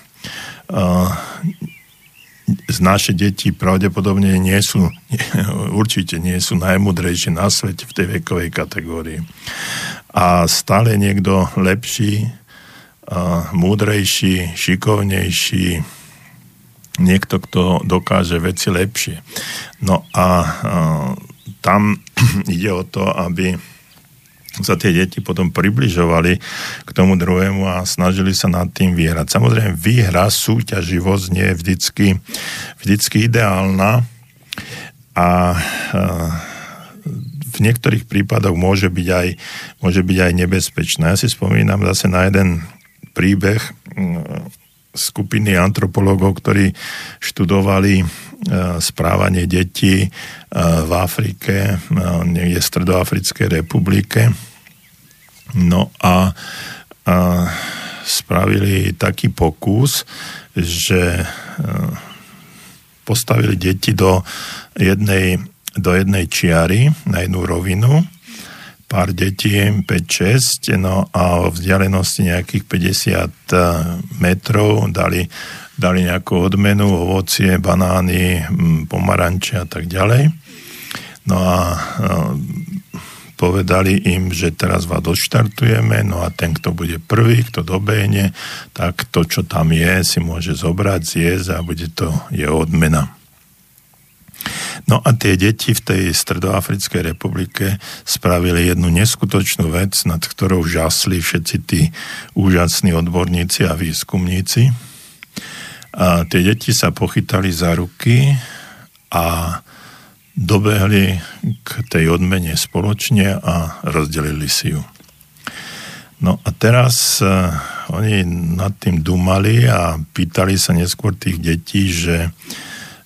Naše deti pravdepodobne nie sú, určite nie sú najmudrejšie na svete v tej vekovej kategórii. A stále niekto lepší, múdrejší, šikovnejší, niekto, kto dokáže veci lepšie. No a tam ide o to, aby sa tie deti potom približovali k tomu druhému a snažili sa nad tým vyhrať. Samozrejme, výhra, súťaživosť nie je vždycky, vždycky ideálna, a v niektorých prípadoch môže byť aj, môže byť aj nebezpečná. Ja si spomínam zase na jeden príbeh skupiny antropológov, ktorí študovali správanie detí v Afrike, niekde v Stredoafrickej republike. No a, a spravili taký pokus, že postavili deti do jednej, do jednej čiary, na jednu rovinu, pár detí, päť šesť, no a o vzdialenosti nejakých päťdesiat metrov dali, dali nejakú odmenu, ovocie, banány, pomaranče a tak ďalej. No a povedali im, že teraz vás odštartujeme, no a ten, kto bude prvý, kto dobehne, tak to, čo tam je, si môže zobrať, zjesť a bude to jeho odmena. No a tie deti v tej Stredoafrickej republike spravili jednu neskutočnú vec, nad ktorou žasli všetci tí úžasní odborníci a výskumníci. A tie deti sa pochytali za ruky a dobehli k tej odmene spoločne a rozdelili si ju. No a teraz oni nad tým dumali a pýtali sa neskôr tých detí, že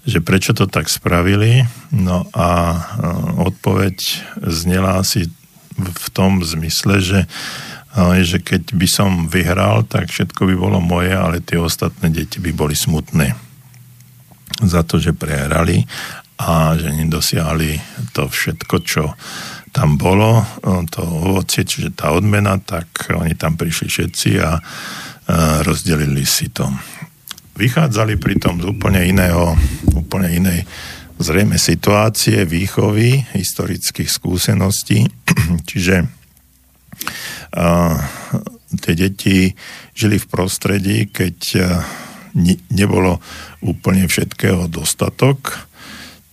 že prečo to tak spravili, no a odpoveď znela asi v tom zmysle, že, že keď by som vyhral, tak všetko by bolo moje, ale tie ostatné deti by boli smutné za to, že prehrali a že nedosiahli to všetko, čo tam bolo, to ovocie, čiže tá odmena, tak oni tam prišli všetci a rozdelili si to. Vychádzali pritom z úplne iného, úplne inej zrejme situácie, výchovy, historických skúseností. Čiže uh, tie deti žili v prostredí, keď uh, ne, nebolo úplne všetkého dostatok,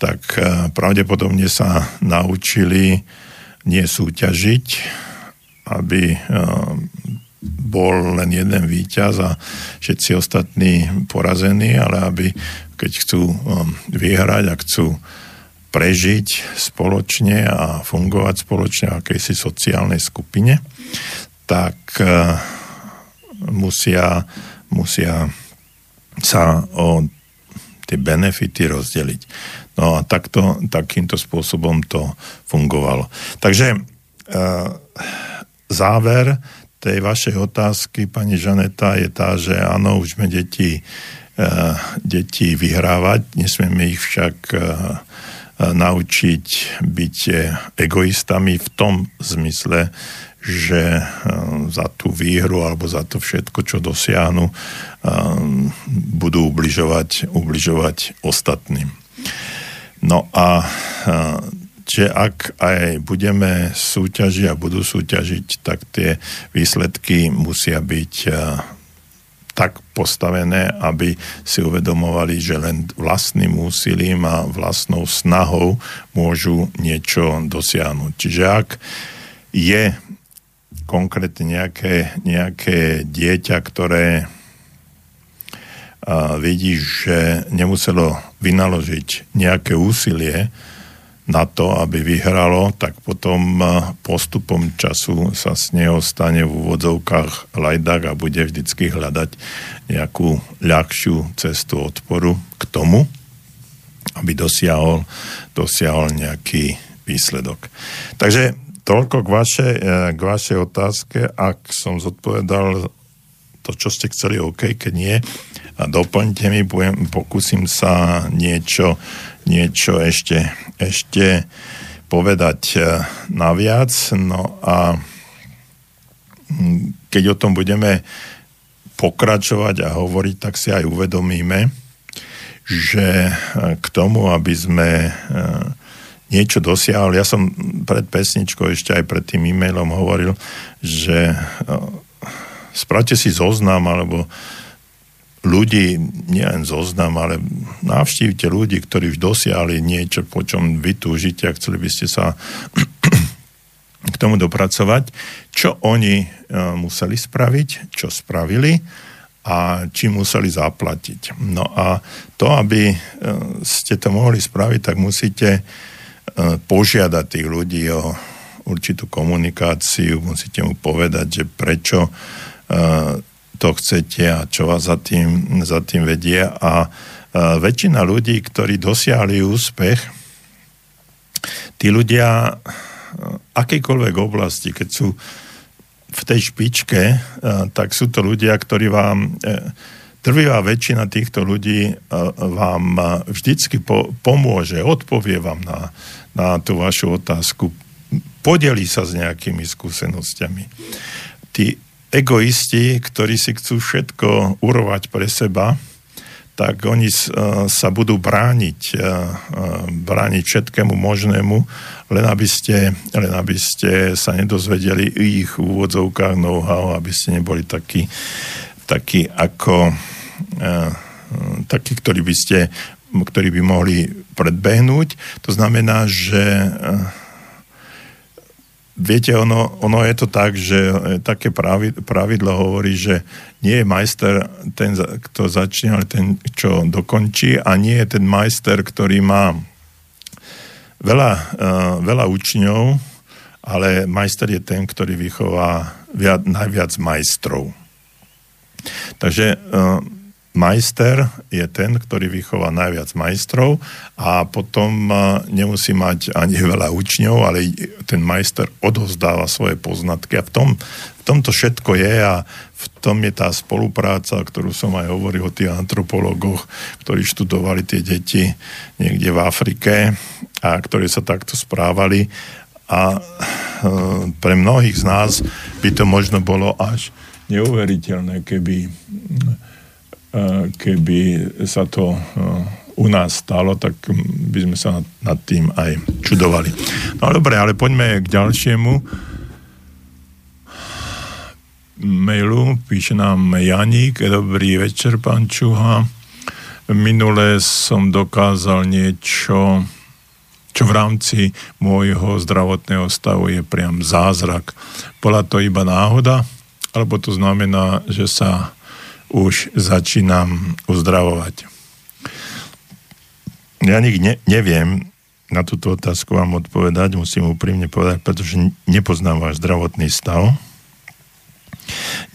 tak uh, pravdepodobne sa naučili nie súťažiť, aby... Uh, bol len jeden víťaz a všetci ostatní porazení, ale aby, keď chcú vyhrať a chcú prežiť spoločne a fungovať spoločne v akejsi sociálnej skupine, tak musia, musia sa o tie benefity rozdeliť. No a takto, takýmto spôsobom to fungovalo. Takže záver tej vašej otázky, pani Žaneta, je tá, že áno, už sme deti, uh, deti vyhrávať, nesmieme ich však uh, naučiť byť egoistami v tom zmysle, že uh, za tú výhru alebo za to všetko, čo dosiahnu, uh, budú ubližovať, ubližovať ostatným. No a uh, že ak aj budeme súťažiť a budú súťažiť, tak tie výsledky musia byť tak postavené, aby si uvedomovali, že len vlastným úsilím a vlastnou snahou môžu niečo dosiahnuť. Čiže ak je konkrétne nejaké, nejaké dieťa, ktoré vidí, že nemuselo vynaložiť nejaké úsilie na to, aby vyhralo, tak potom postupom času sa z neho stane v úvodzovkách lajdák a bude vždycky hľadať nejakú ľahšiu cestu odporu k tomu, aby dosiahol, dosiahol nejaký výsledok. Takže toľko k vašej, k vašej otázke. Ak som zodpovedal to, čo ste chceli, OK, keď nie, a doplňte mi, budem, pokúsim sa niečo niečo ešte, ešte povedať naviac. No a keď o tom budeme pokračovať a hovoriť, tak si aj uvedomíme, že k tomu, aby sme niečo dosiahli, ja som pred pesničkou, ešte aj pred tým e-mailom hovoril, že spravte si zoznam, alebo ľudí, nielen zoznam, ale navštívte ľudí, ktorí už dosiahli niečo, po čom vy túžite a chceli by ste sa k tomu dopracovať. Čo oni museli spraviť, čo spravili a či museli zaplatiť. No a to, aby ste to mohli spraviť, tak musíte požiadať tých ľudí o určitú komunikáciu, musíte mu povedať, že prečo to chcete a čo vás za tým, za tým vedie. A väčšina ľudí, ktorí dosiahli úspech, tí ľudia akejkoľvek oblasti, keď sú v tej špičke, tak sú to ľudia, ktorí vám, trvivá väčšina týchto ľudí vám vždycky pomôže, odpovie vám na, na tú vašu otázku, podelí sa s nejakými skúsenostiami. Tí egoisti, ktorí si chcú všetko urovať pre seba, tak oni sa budú brániť, brániť všetkému možnému, len aby ste, len aby ste sa nedozvedeli ich v úvodzovkách know-how, aby ste neboli takí, takí ako takí, ktorí by ste, ktorí by mohli predbehnúť. To znamená, že viete, ono, ono je to tak, že také pravidlo hovorí, že nie je majster ten, kto začne, ale ten, čo dokončí, a nie je ten majster, ktorý má veľa, uh, veľa učňov, ale majster je ten, ktorý vychová viac, najviac majstrov. Takže uh, majster je ten, ktorý vychová najviac majstrov, a potom nemusí mať ani veľa učňov, ale ten majster odovzdáva svoje poznatky, a v tom, v tom to všetko je, a v tom je tá spolupráca, ktorú som aj hovoril o tých antropológoch, ktorí študovali tie deti niekde v Afrike a ktorí sa takto správali, a pre mnohých z nás by to možno bolo až neuveriteľné, keby keby sa to u nás stalo, tak by sme sa nad tým aj čudovali. No dobre, ale poďme k ďalšiemu mailu. Píše nám Janík: dobrý večer, pán Čuha. Minule som dokázal niečo, čo v rámci môjho zdravotného stavu je priam zázrak. Bola to iba náhoda, alebo to znamená, že sa už začínam uzdravovať? Ja nikdy ne, neviem na túto otázku vám odpovedať, musím úprimne povedať, pretože nepoznám váš zdravotný stav.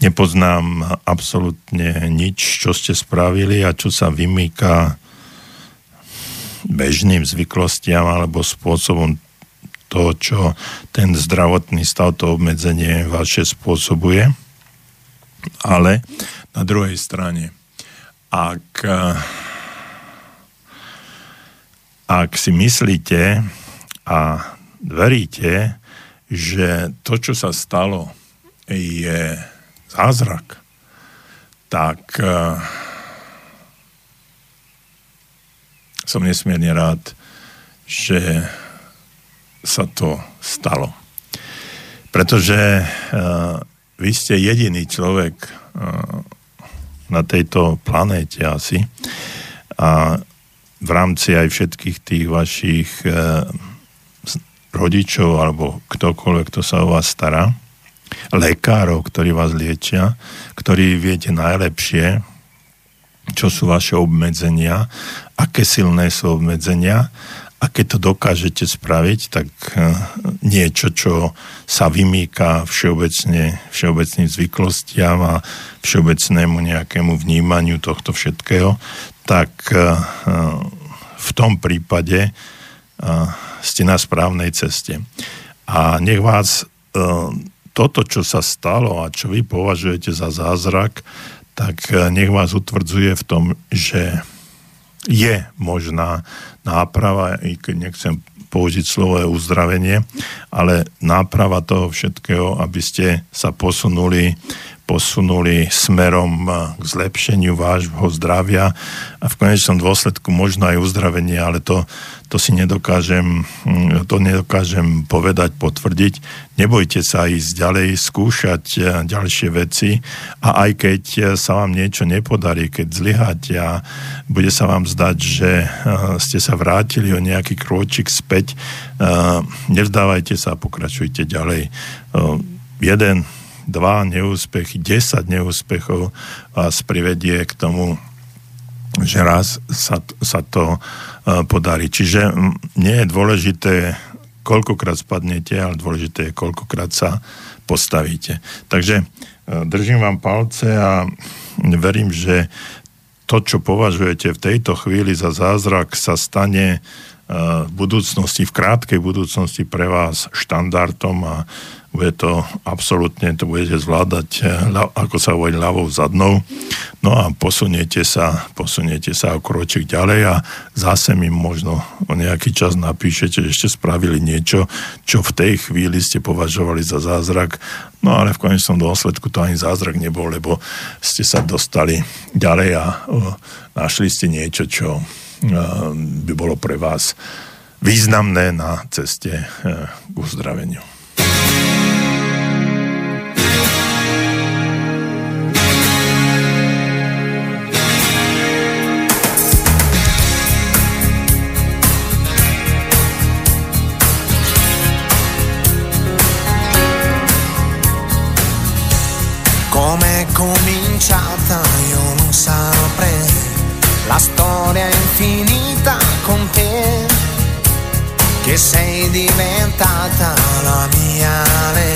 Nepoznám absolútne nič, čo ste spravili a čo sa vymýka bežným zvyklostiam alebo spôsobom toho, čo ten zdravotný stav, to obmedzenie vaše spôsobuje. Ale na druhej strane, ak, ak si myslíte a veríte, že to, čo sa stalo, je zázrak, tak som nesmierne rád, že sa to stalo. Pretože vy ste jediný človek na tejto planéte asi, a v rámci aj všetkých tých vašich rodičov alebo ktokoľvek, kto sa o vás stará, lekárov, ktorí vás liečia, ktorí viete najlepšie, čo sú vaše obmedzenia, aké silné sú obmedzenia. A keď to dokážete spraviť, tak niečo, čo sa vymýka všeobecne, všeobecným zvyklostiam a všeobecnému nejakému vnímaniu tohto všetkého, tak v tom prípade ste na správnej ceste. A nech vás toto, čo sa stalo a čo vy považujete za zázrak, tak nech vás utvrdzuje v tom, že je možná náprava, i keď nechcem použiť slovo uzdravenie, ale náprava toho všetkého, aby ste sa posunuli, posunuli smerom k zlepšeniu vášho zdravia a v konečnom dôsledku možno aj uzdravenie, ale to, to si nedokážem, to nedokážem povedať, potvrdiť. Nebojte sa ísť ďalej, skúšať ďalšie veci, a aj keď sa vám niečo nepodarí, keď zlyháte a bude sa vám zdať, že ste sa vrátili o nejaký krôčik späť, nevzdávajte sa a pokračujte ďalej. Jeden dva neúspechy, desať neúspechov vás privedie k tomu, že raz sa, sa to podarí. Čiže nie je dôležité, koľkokrát spadnete, ale dôležité je, koľkokrát sa postavíte. Takže držím vám palce a verím, že to, čo považujete v tejto chvíli za zázrak, sa stane v budúcnosti, v krátkej budúcnosti pre vás štandardom a bude to absolútne, to budete zvládať, ako sa hovorí, ľavou zadnou. No a posuniete sa, posuniete sa o kročík ďalej a zase mi možno o nejaký čas napíšete, že ešte spravili niečo, čo v tej chvíli ste považovali za zázrak. No ale v konečnom dôsledku to ani zázrak nebol, lebo ste sa dostali ďalej a našli ste niečo, čo by bolo pre vás významné na ceste k uzdraveniu. Come cominciata io non saprei, la storia è infinita con te, che sei diventata la mia re,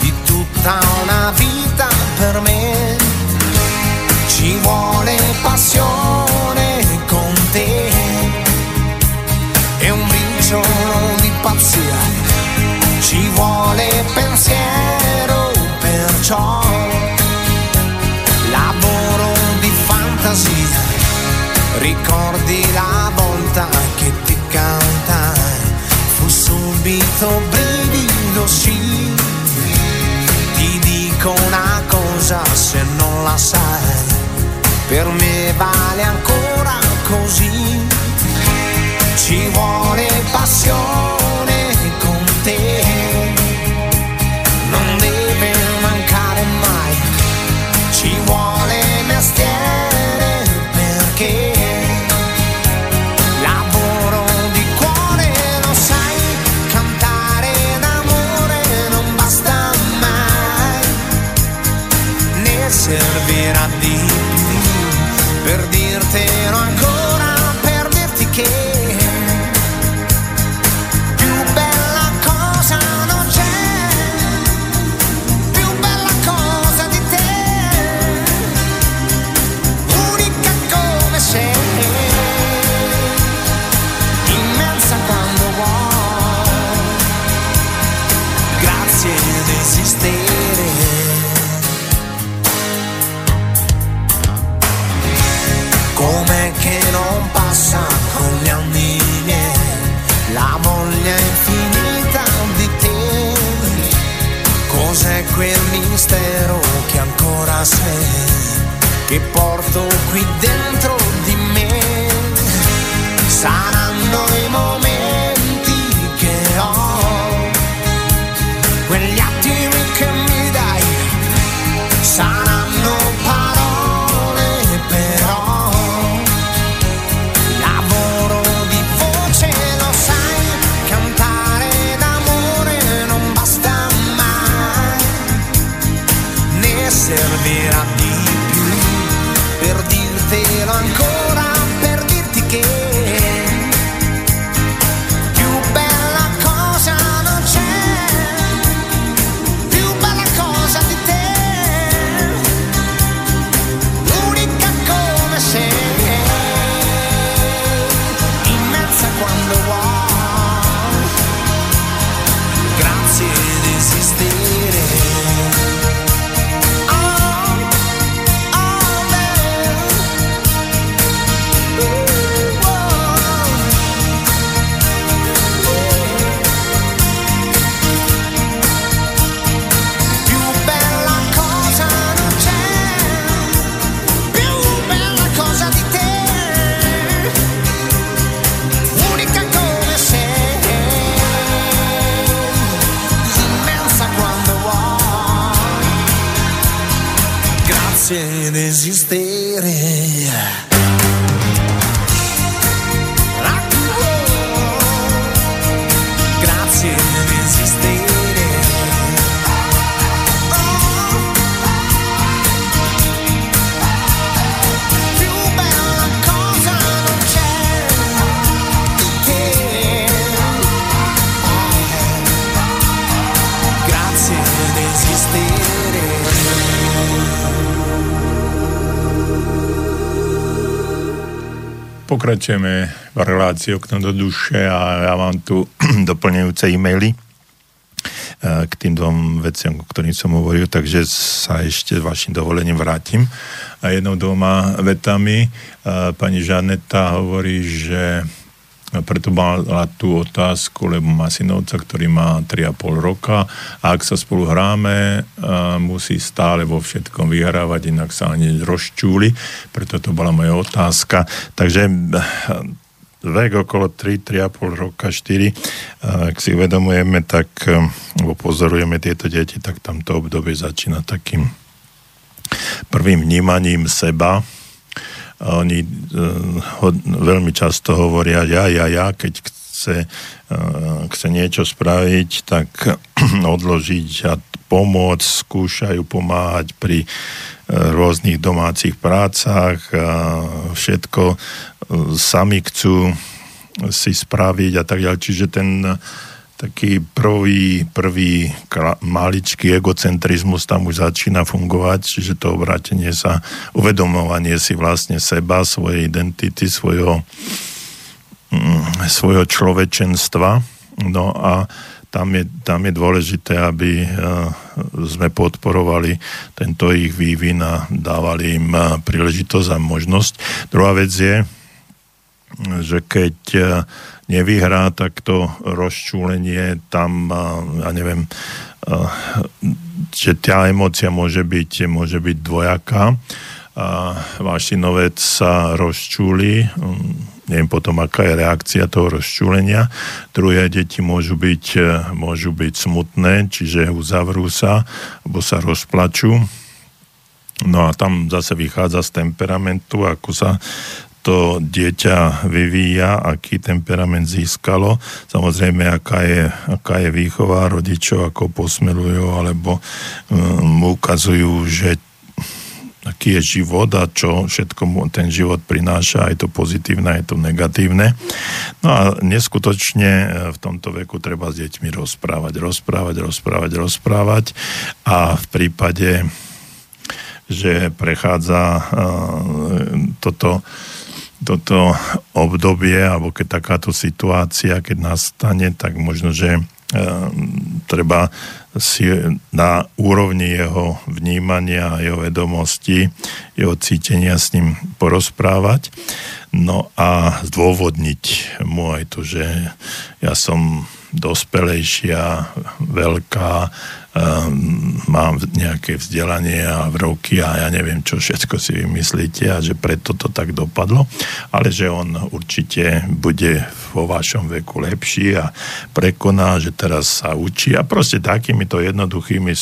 di tutta una vita per me, ci vuole passione con te, e un briciolo di pazzia, ci vuole pensiero perciò, lavoro di fantasia, ricordi la volta che ti cantai, fu subito brivido sì, ti dico una cosa se non la sai, per me vale ancora così, ci vuole passione con te, non deve mancare mai, ci vuole mestiere perché lavoro di cuore, lo sai, cantare d'amore non basta mai, ne servirà di più per dirtelo ancora, per dirti che com'è che non passa con gli anni miei la voglia infinita di te, cos'è quel mistero che ancora sei, che porto qui dentro di me, saranno i momenti che ho, quegli attimi che mi dai, saranno parole però, lavoro di voce lo sai, cantare d'amore non basta mai, ne servirà di più per dirtelo ancora, per dirti che desistere. Pokračujeme v relácii Okno do duše a ja mám tu doplňujúce e-maily k tým dvom veciam, o ktorých som hovoril, takže sa ešte s vašim dovolením vrátim. A jednou dvoma vetami pani Žaneta hovorí, že preto mala tú otázku, lebo má synovca, ktorý má tri a pol roka a ak sa spolu hráme, musí stále vo všetkom vyhrávať, inak sa ani rozčúli, preto to bola moja otázka. Takže vek okolo tri, tri a pol roka, štyri, ak si uvedomujeme, tak pozorujeme tieto deti, tak tamto obdobie začína takým prvým vnímaním seba. A oni e, ho, veľmi často hovoria ja, ja, ja, keď chce, e, chce niečo spraviť, tak odložiť a pomôcť, skúšajú pomáhať pri e, rôznych domácich prácach, a všetko e, sami chcú si spraviť a tak ďalej. Čiže ten taký prvý, prvý maličký egocentrizmus tam už začína fungovať, čiže to obrátenie sa, uvedomovanie si vlastne seba, svojej identity, svojho, svojho človečenstva. No a tam je, tam je dôležité, aby sme podporovali tento ich vývin a dávali im príležitosť a možnosť. Druhá vec je, že keď nevyhrá, tak to rozčúlenie tam, ja neviem, že tá emócia môže byť, môže byť dvojaká. Váš synovec sa rozčúli, neviem potom, aká je reakcia toho rozčúlenia. Druhé deti môžu byť, môžu byť smutné, čiže uzavrú sa, alebo sa rozplačú. No a tam zase vychádza z temperamentu, ako sa to dieťa vyvíja, aký temperament získalo. Samozrejme, aká je, aká je výchova rodičov, ako posmelujú, alebo mu um, ukazujú, že aký je život a čo všetko mu ten život prináša, aj to pozitívne, aj to negatívne. No a neskutočne v tomto veku treba s deťmi rozprávať, rozprávať, rozprávať, rozprávať a v prípade, že prechádza uh, toto toto obdobie, alebo keď takáto situácia, keď nastane, tak možno, že e, treba si na úrovni jeho vnímania, jeho vedomosti, jeho cítenia s ním porozprávať. No a zdôvodniť mu aj to, že ja som dospelejšia, veľká, e, mám nejaké vzdelanie a roky a ja neviem, čo všetko si vymyslíte a že preto to tak dopadlo, ale že on určite bude vo vašom veku lepší a prekoná, že teraz sa učí a proste takýmito jednoduchými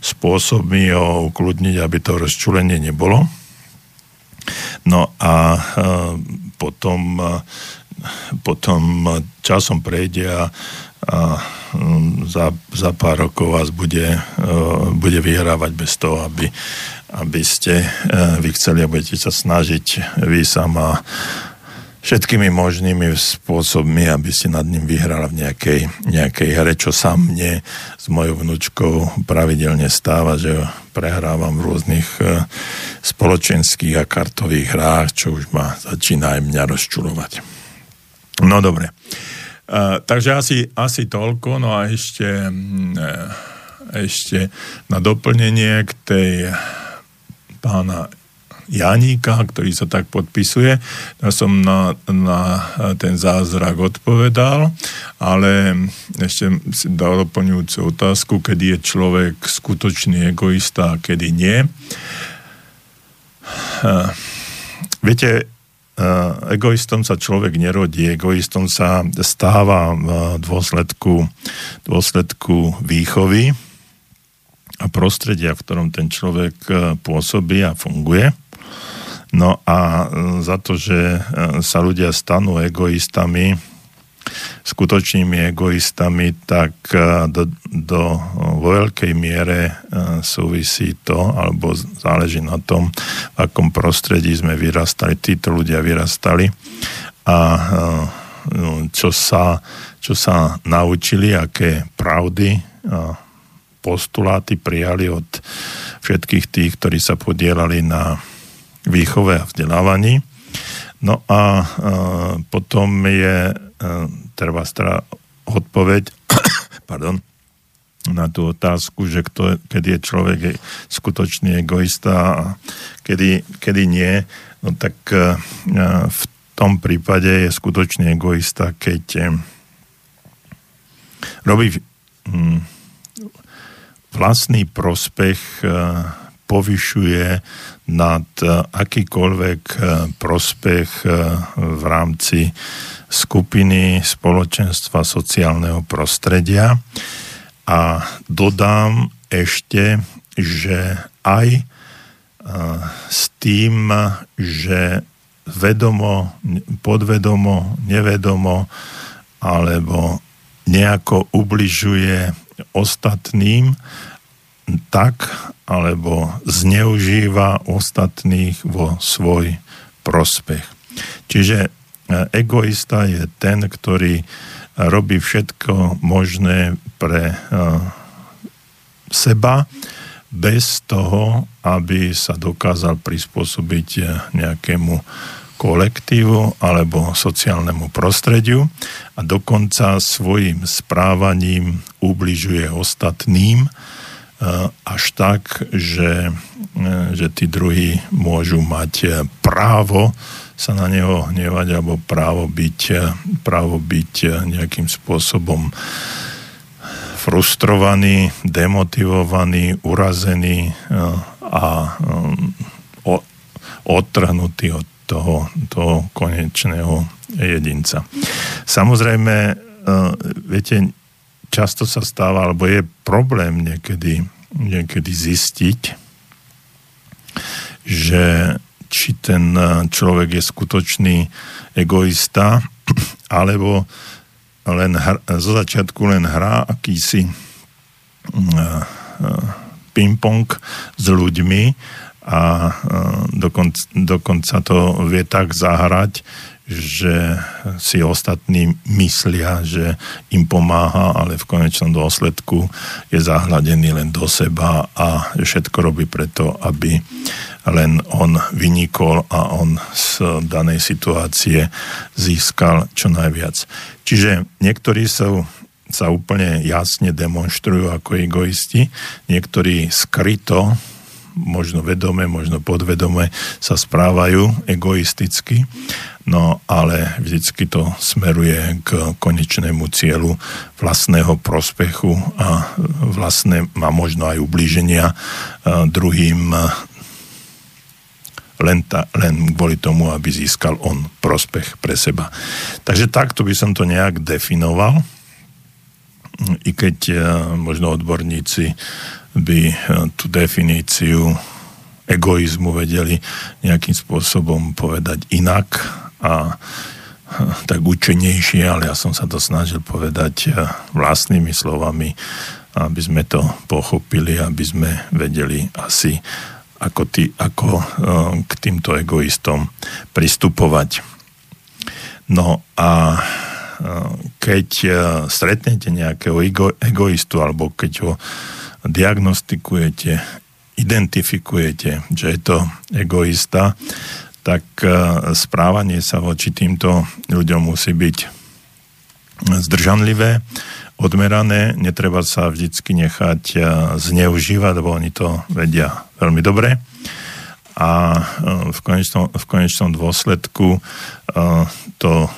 spôsobmi ho ukludniť, aby to rozčúlenie nebolo. No a e, potom e, potom časom prejde a, a za, za pár rokov vás bude, uh, bude vyhrávať bez toho, aby, aby ste uh, vy chceli a budete sa snažiť vy sama všetkými možnými spôsobmi, aby ste nad ním vyhrala v nejakej, nejakej hre, čo sa mne s mojou vnúčkou pravidelne stáva, že prehrávam v rôznych uh, spoločenských a kartových hrách, čo už ma začína aj mňa rozčulovať. No dobre. Uh, takže asi, asi toľko, no a ešte, uh, ešte na doplnenie k tej pána Janíka, ktorý sa tak podpisuje. Ja som na, na ten zázrak odpovedal, ale ešte si dal doplňujúcu otázku, kedy je človek skutočný egoista a kedy nie. Uh, viete, Uh, egoistom sa človek nerodí, egoistom sa stáva v dôsledku, dôsledku výchovy a prostredia, v ktorom ten človek pôsobí a funguje. No a za to, že sa ľudia stanú egoistami, skutočnými egoistami, tak do, do vo veľkej miere súvisí to, alebo záleží na tom, v akom prostredí sme vyrastali, títo ľudia vyrastali a čo sa, čo sa naučili, aké pravdy a postuláty prijali od všetkých tých, ktorí sa podielali na výchove a vzdelávaní. No a e, potom je e, trvá odpoveď pardon, na tú otázku, že kto, kedy je človek je skutočný egoista a kedy, kedy nie. No tak e, v tom prípade je skutočný egoista, keď e, robí mm, vlastný prospech e, povyšuje nad akýkoľvek prospech v rámci skupiny, spoločenstva, sociálneho prostredia. A dodám ešte, že aj s tým, že vedomo, podvedomo, nevedomo alebo nejako ubližuje ostatným, tak alebo zneužíva ostatných vo svoj prospech. Čiže egoista je ten, ktorý robí všetko možné pre seba bez toho, aby sa dokázal prispôsobiť nejakému kolektívu alebo sociálnemu prostrediu a dokonca svojim správaním ubližuje ostatným až tak, že, že tí druhí môžu mať právo sa na neho hnevať alebo právo byť, právo byť nejakým spôsobom frustrovaný, demotivovaný, urazený a odtrhnutý od toho, toho konečného jedinca. Samozrejme, viete, často sa stáva, alebo je problém niekedy, niekedy zistiť, že či ten človek je skutočný egoista, alebo len hr, zo začiatku len hrá akýsi ping-pong s ľuďmi a dokonca, dokonca to vie tak zahrať, že si ostatní myslia, že im pomáha, ale v konečnom dôsledku je zahladený len do seba a všetko robí preto, aby len on vynikol a on z danej situácie získal čo najviac. Čiže niektorí sú, sa úplne jasne demonstrujú ako egoisti, niektorí skryto, možno vedome, možno podvedome sa správajú egoisticky, no ale vždycky to smeruje k konečnému cieľu vlastného prospechu a vlastné má možno aj ublíženia druhým len, ta, len kvôli tomu, aby získal on prospech pre seba. Takže takto by som to nejak definoval, i keď možno odborníci by tú definíciu egoizmu vedeli nejakým spôsobom povedať inak a tak účinnejšie, ale ja som sa to snažil povedať vlastnými slovami, aby sme to pochopili, aby sme vedeli asi, ako, tý, ako k týmto egoistom pristupovať. No a keď stretnete nejakého ego, egoistu, alebo keď ho diagnostikujete, identifikujete, že je to egoista, tak správanie sa voči týmto ľuďom musí byť zdržanlivé, odmerané, netreba sa vždycky nechať zneužívať, lebo oni to vedia veľmi dobre. A v konečnom, v konečnom dôsledku to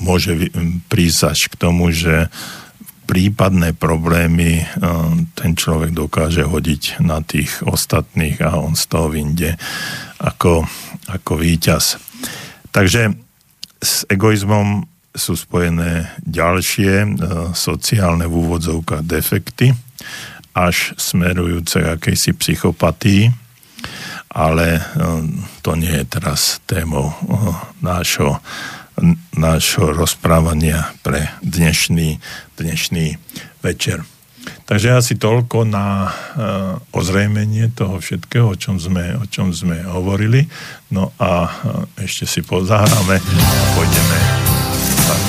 môže prísť až k tomu, že prípadné problémy ten človek dokáže hodiť na tých ostatných a on z toho vyjde ako, ako víťaz. Takže s egoizmom sú spojené ďalšie sociálne v úvodzovkách defekty, až smerujúce k akejsi psychopatii, ale to nie je teraz témou nášho nášho rozprávania pre dnešný, dnešný večer. Takže asi toľko na uh, ozrejmenie toho všetkého, o čom sme, o čom sme hovorili. No a uh, ešte si pozahráme a pôjdeme tak.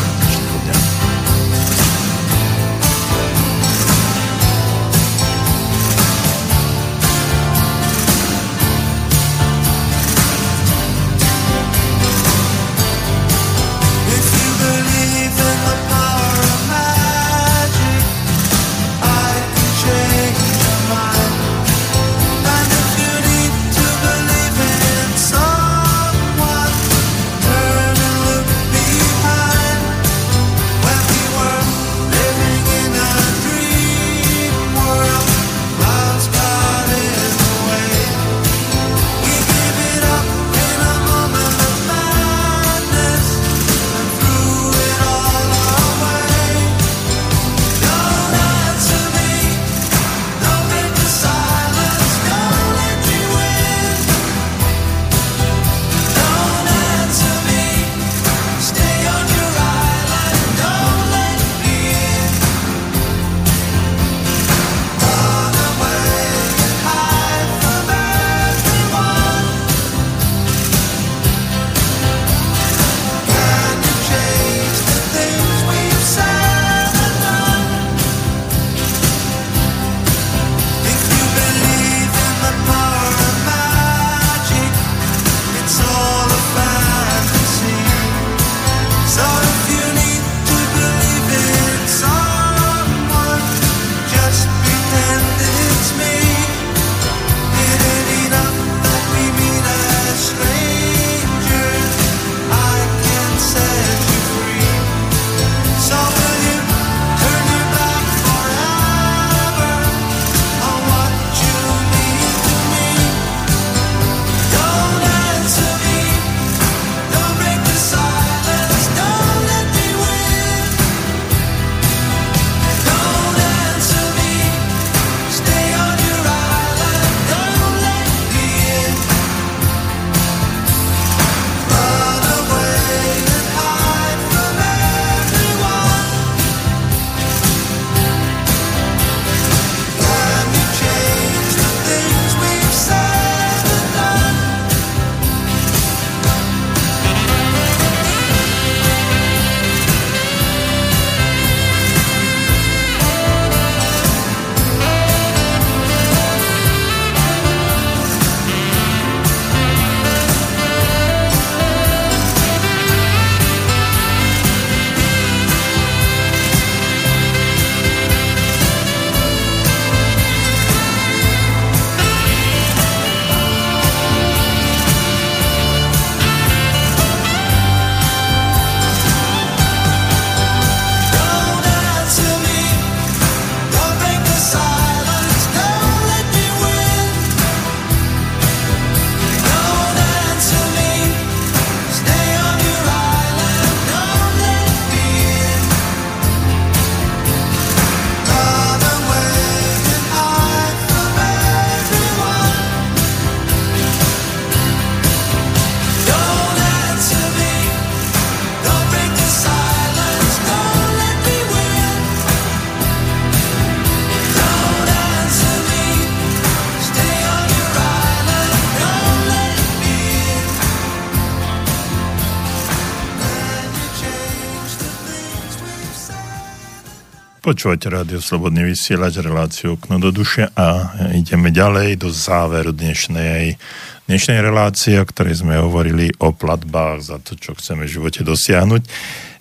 Počúvate rádio Slobodný vysielač, reláciu Okno do duše a ideme ďalej do záveru dnešnej, dnešnej relácie, o ktorej sme hovorili o platbách za to, čo chceme v živote dosiahnuť.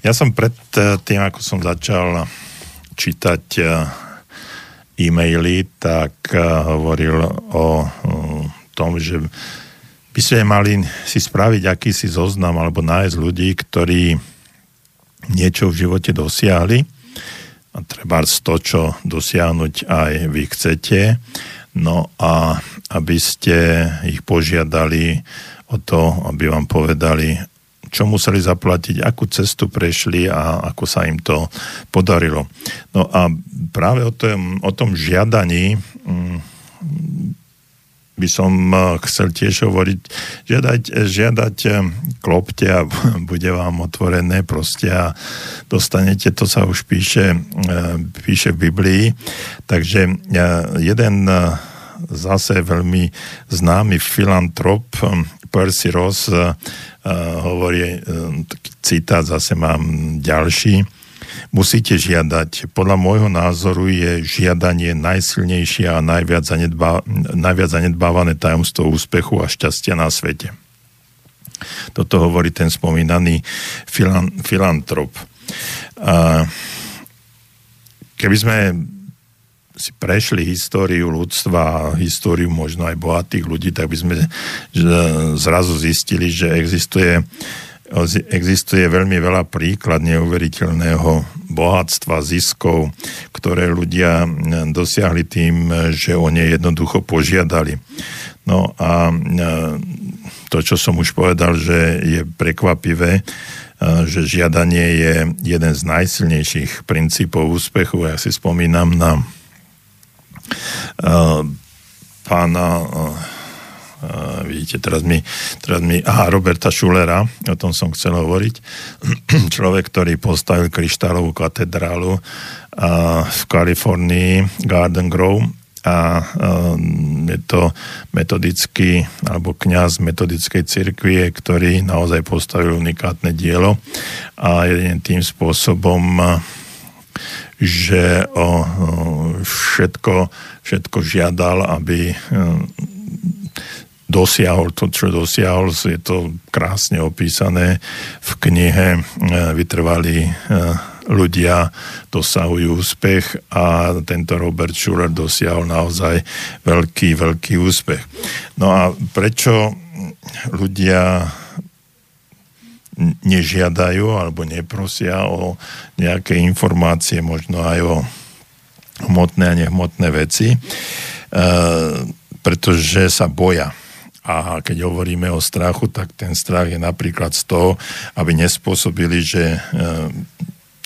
Ja som pred tým, ako som začal čítať e-maily, tak hovoril o tom, že by sme mali si spraviť akýsi zoznam alebo nájsť ľudí, ktorí niečo v živote dosiahli. A trebárs to, čo dosiahnuť aj vy chcete. No a aby ste ich požiadali o to, aby vám povedali, čo museli zaplatiť, akú cestu prešli a ako sa im to podarilo. No a práve o tom, o tom žiadaní by som chcel tiež hovoriť, žiadať, žiadať klopte a bude vám otvorené proste a dostanete, to sa už píše, píše v Biblii. Takže jeden zase veľmi známy filantrop Percy Ross hovorí, taký citát zase mám ďalší: musíte žiadať. Podľa môjho názoru je žiadanie najsilnejšie a najviac, zanedbá, najviac zanedbávané tajomstvo úspechu a šťastia na svete. Toto hovorí ten spomínaný filan, filantrop. Keby sme si prešli históriu ľudstva, históriu možno aj bohatých ľudí, tak by sme zrazu zistili, že existuje Existuje veľmi veľa príklad neuveriteľného bohatstva, ziskov, ktoré ľudia dosiahli tým, že o ne jednoducho požiadali. No a to, čo som už povedal, že je prekvapivé, že žiadanie je jeden z najsilnejších princípov úspechu. Ja si spomínam na pána... Uh, vidíte, teraz mi, teraz mi aha, Roberta Schullera, o tom som chcel hovoriť. Človek, ktorý postavil kryštálovú katedrálu uh, v Kalifornii, Garden Grove, a um, je to metodický, alebo kňaz metodickej cirkvi, ktorý naozaj postavil unikátne dielo a jedine tým spôsobom uh, že o uh, všetko, všetko žiadal, aby uh, dosiahol to, čo dosiahol. Je to krásne opísané v knihe Vytrvalí ľudia dosahujú úspech a tento Robert Schuller dosiahol naozaj veľký, veľký úspech. No a prečo ľudia nežiadajú alebo neprosia o nejaké informácie, možno aj o hmotné a nehmotné veci? E, pretože sa boja. A keď hovoríme o strachu, tak ten strach je napríklad z toho, aby nespôsobili, že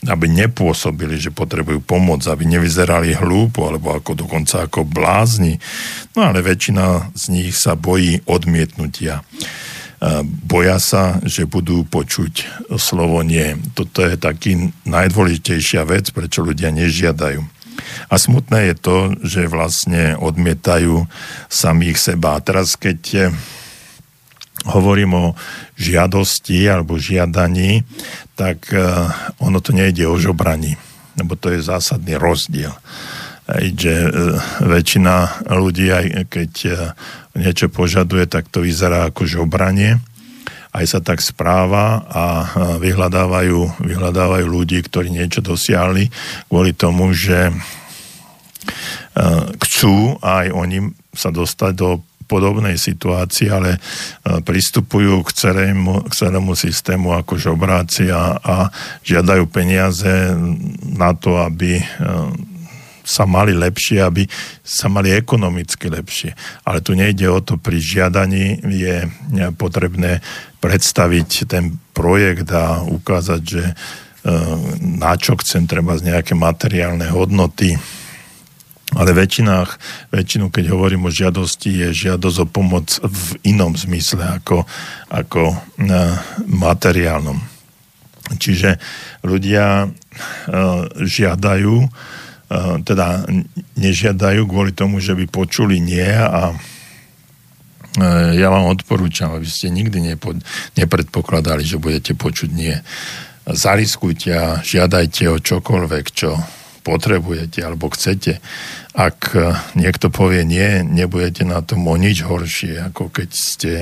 aby nepôsobili, že potrebujú pomoc, aby nevyzerali hlúpo, alebo ako dokonca ako blázni. No ale väčšina z nich sa bojí odmietnutia. Boja sa, že budú počuť slovo nie. Toto je taký najdôležitejšia vec, prečo ľudia nežiadajú. A smutné je to, že vlastne odmietajú samých seba. A teraz, keď hovorím o žiadosti alebo žiadaní, tak ono to nejde o žobranie, lebo to je zásadný rozdiel. Že väčšina ľudí, aj keď niečo požaduje, tak to vyzerá ako žobranie. Aj sa tak správa a vyhľadávajú, vyhľadávajú ľudí, ktorí niečo dosiahli kvôli tomu, že chcú aj oni sa dostať do podobnej situácii, ale pristupujú k celému, k celému systému ako žobráci a, a žiadajú peniaze na to, aby sa mali lepšie, aby sa mali ekonomicky lepšie. Ale tu nejde o to, pri žiadaní je potrebné predstaviť ten projekt a ukázať, že na čo chcem, treba z nejaké materiálne hodnoty. Ale väčšinách, väčšinu, keď hovorím o žiadosti, je žiadosť o pomoc v inom zmysle ako, ako materiálnom. Čiže ľudia žiadajú, teda nežiadajú kvôli tomu, že by počuli nie, a ja vám odporúčam, aby ste nikdy nepo, nepredpokladali, že budete počuť nie. Zariskujte a žiadajte o čokoľvek, čo potrebujete alebo chcete. Ak niekto povie nie, nebudete na tom o nič horšie, ako keď ste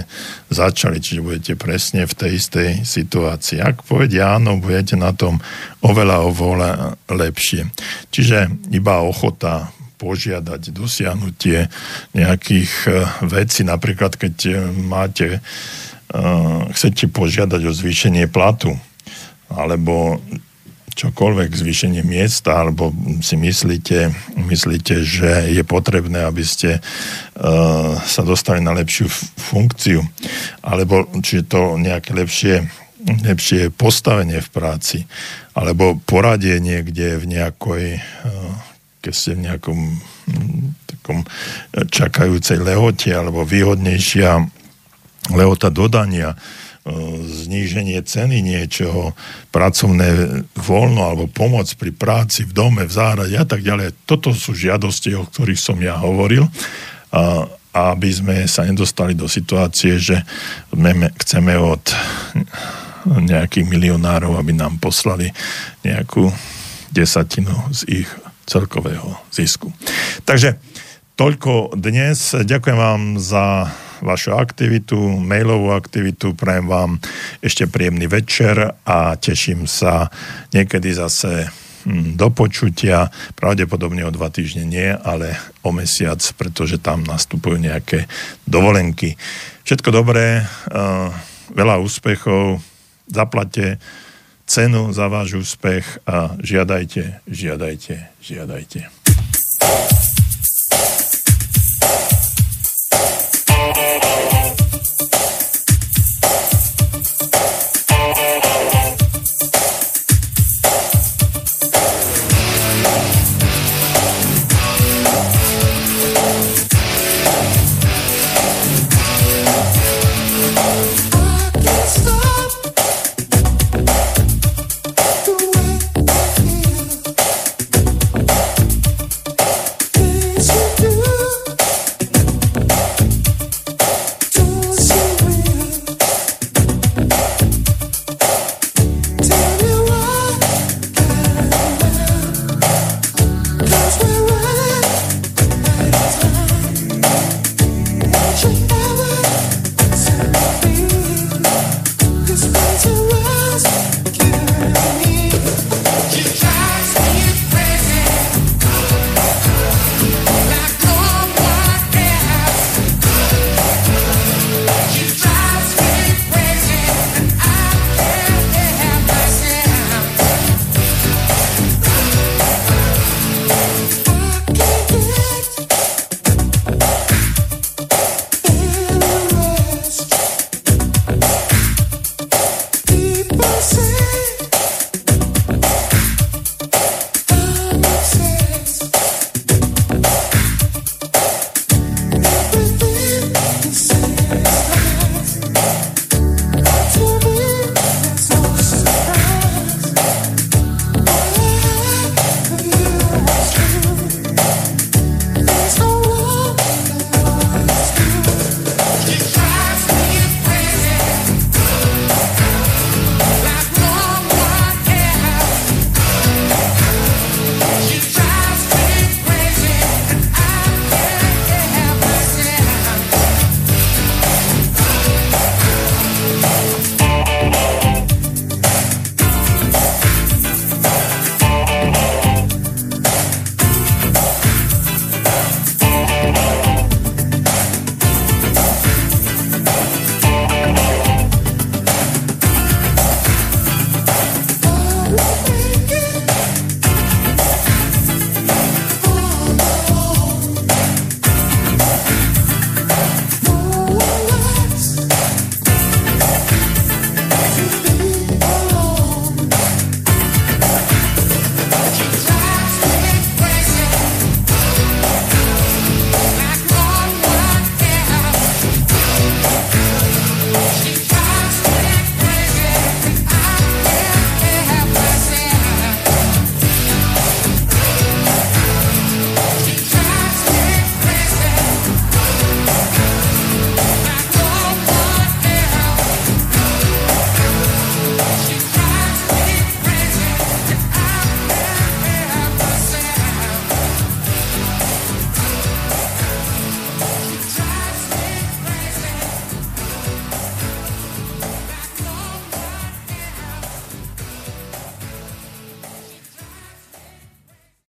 začali, čiže budete presne v tej istej situácii. Ak povedia áno, budete na tom oveľa, oveľa lepšie. Čiže iba ochota požiadať dosiahnutie nejakých vecí, napríklad keď máte, chcete požiadať o zvýšenie platu, alebo čokoľvek, zvýšenie miesta, alebo si myslíte, myslíte, že je potrebné, aby ste sa dostali na lepšiu funkciu, alebo či je to nejaké lepšie, lepšie postavenie v práci, alebo poradie niekde v nejakej, keď ste v nejakom takom čakajúcej lehote, alebo výhodnejšia lehota dodania, zníženie ceny niečoho, pracovné voľno alebo pomoc pri práci, v dome, v záhrade a tak ďalej. Toto sú žiadosti, o ktorých som ja hovoril, a aby sme sa nedostali do situácie, že chceme od nejakých milionárov, aby nám poslali nejakú desatinu z ich celkového zisku. Takže toľko dnes. Ďakujem vám za vašu aktivitu, mailovú aktivitu. Prajem vám ešte príjemný večer a teším sa niekedy zase do počutia. Pravdepodobne o dva týždne nie, ale o mesiac, pretože tam nastupujú nejaké dovolenky. Všetko dobré, veľa úspechov, zaplate cenu za váš úspech a žiadajte, žiadajte, žiadajte.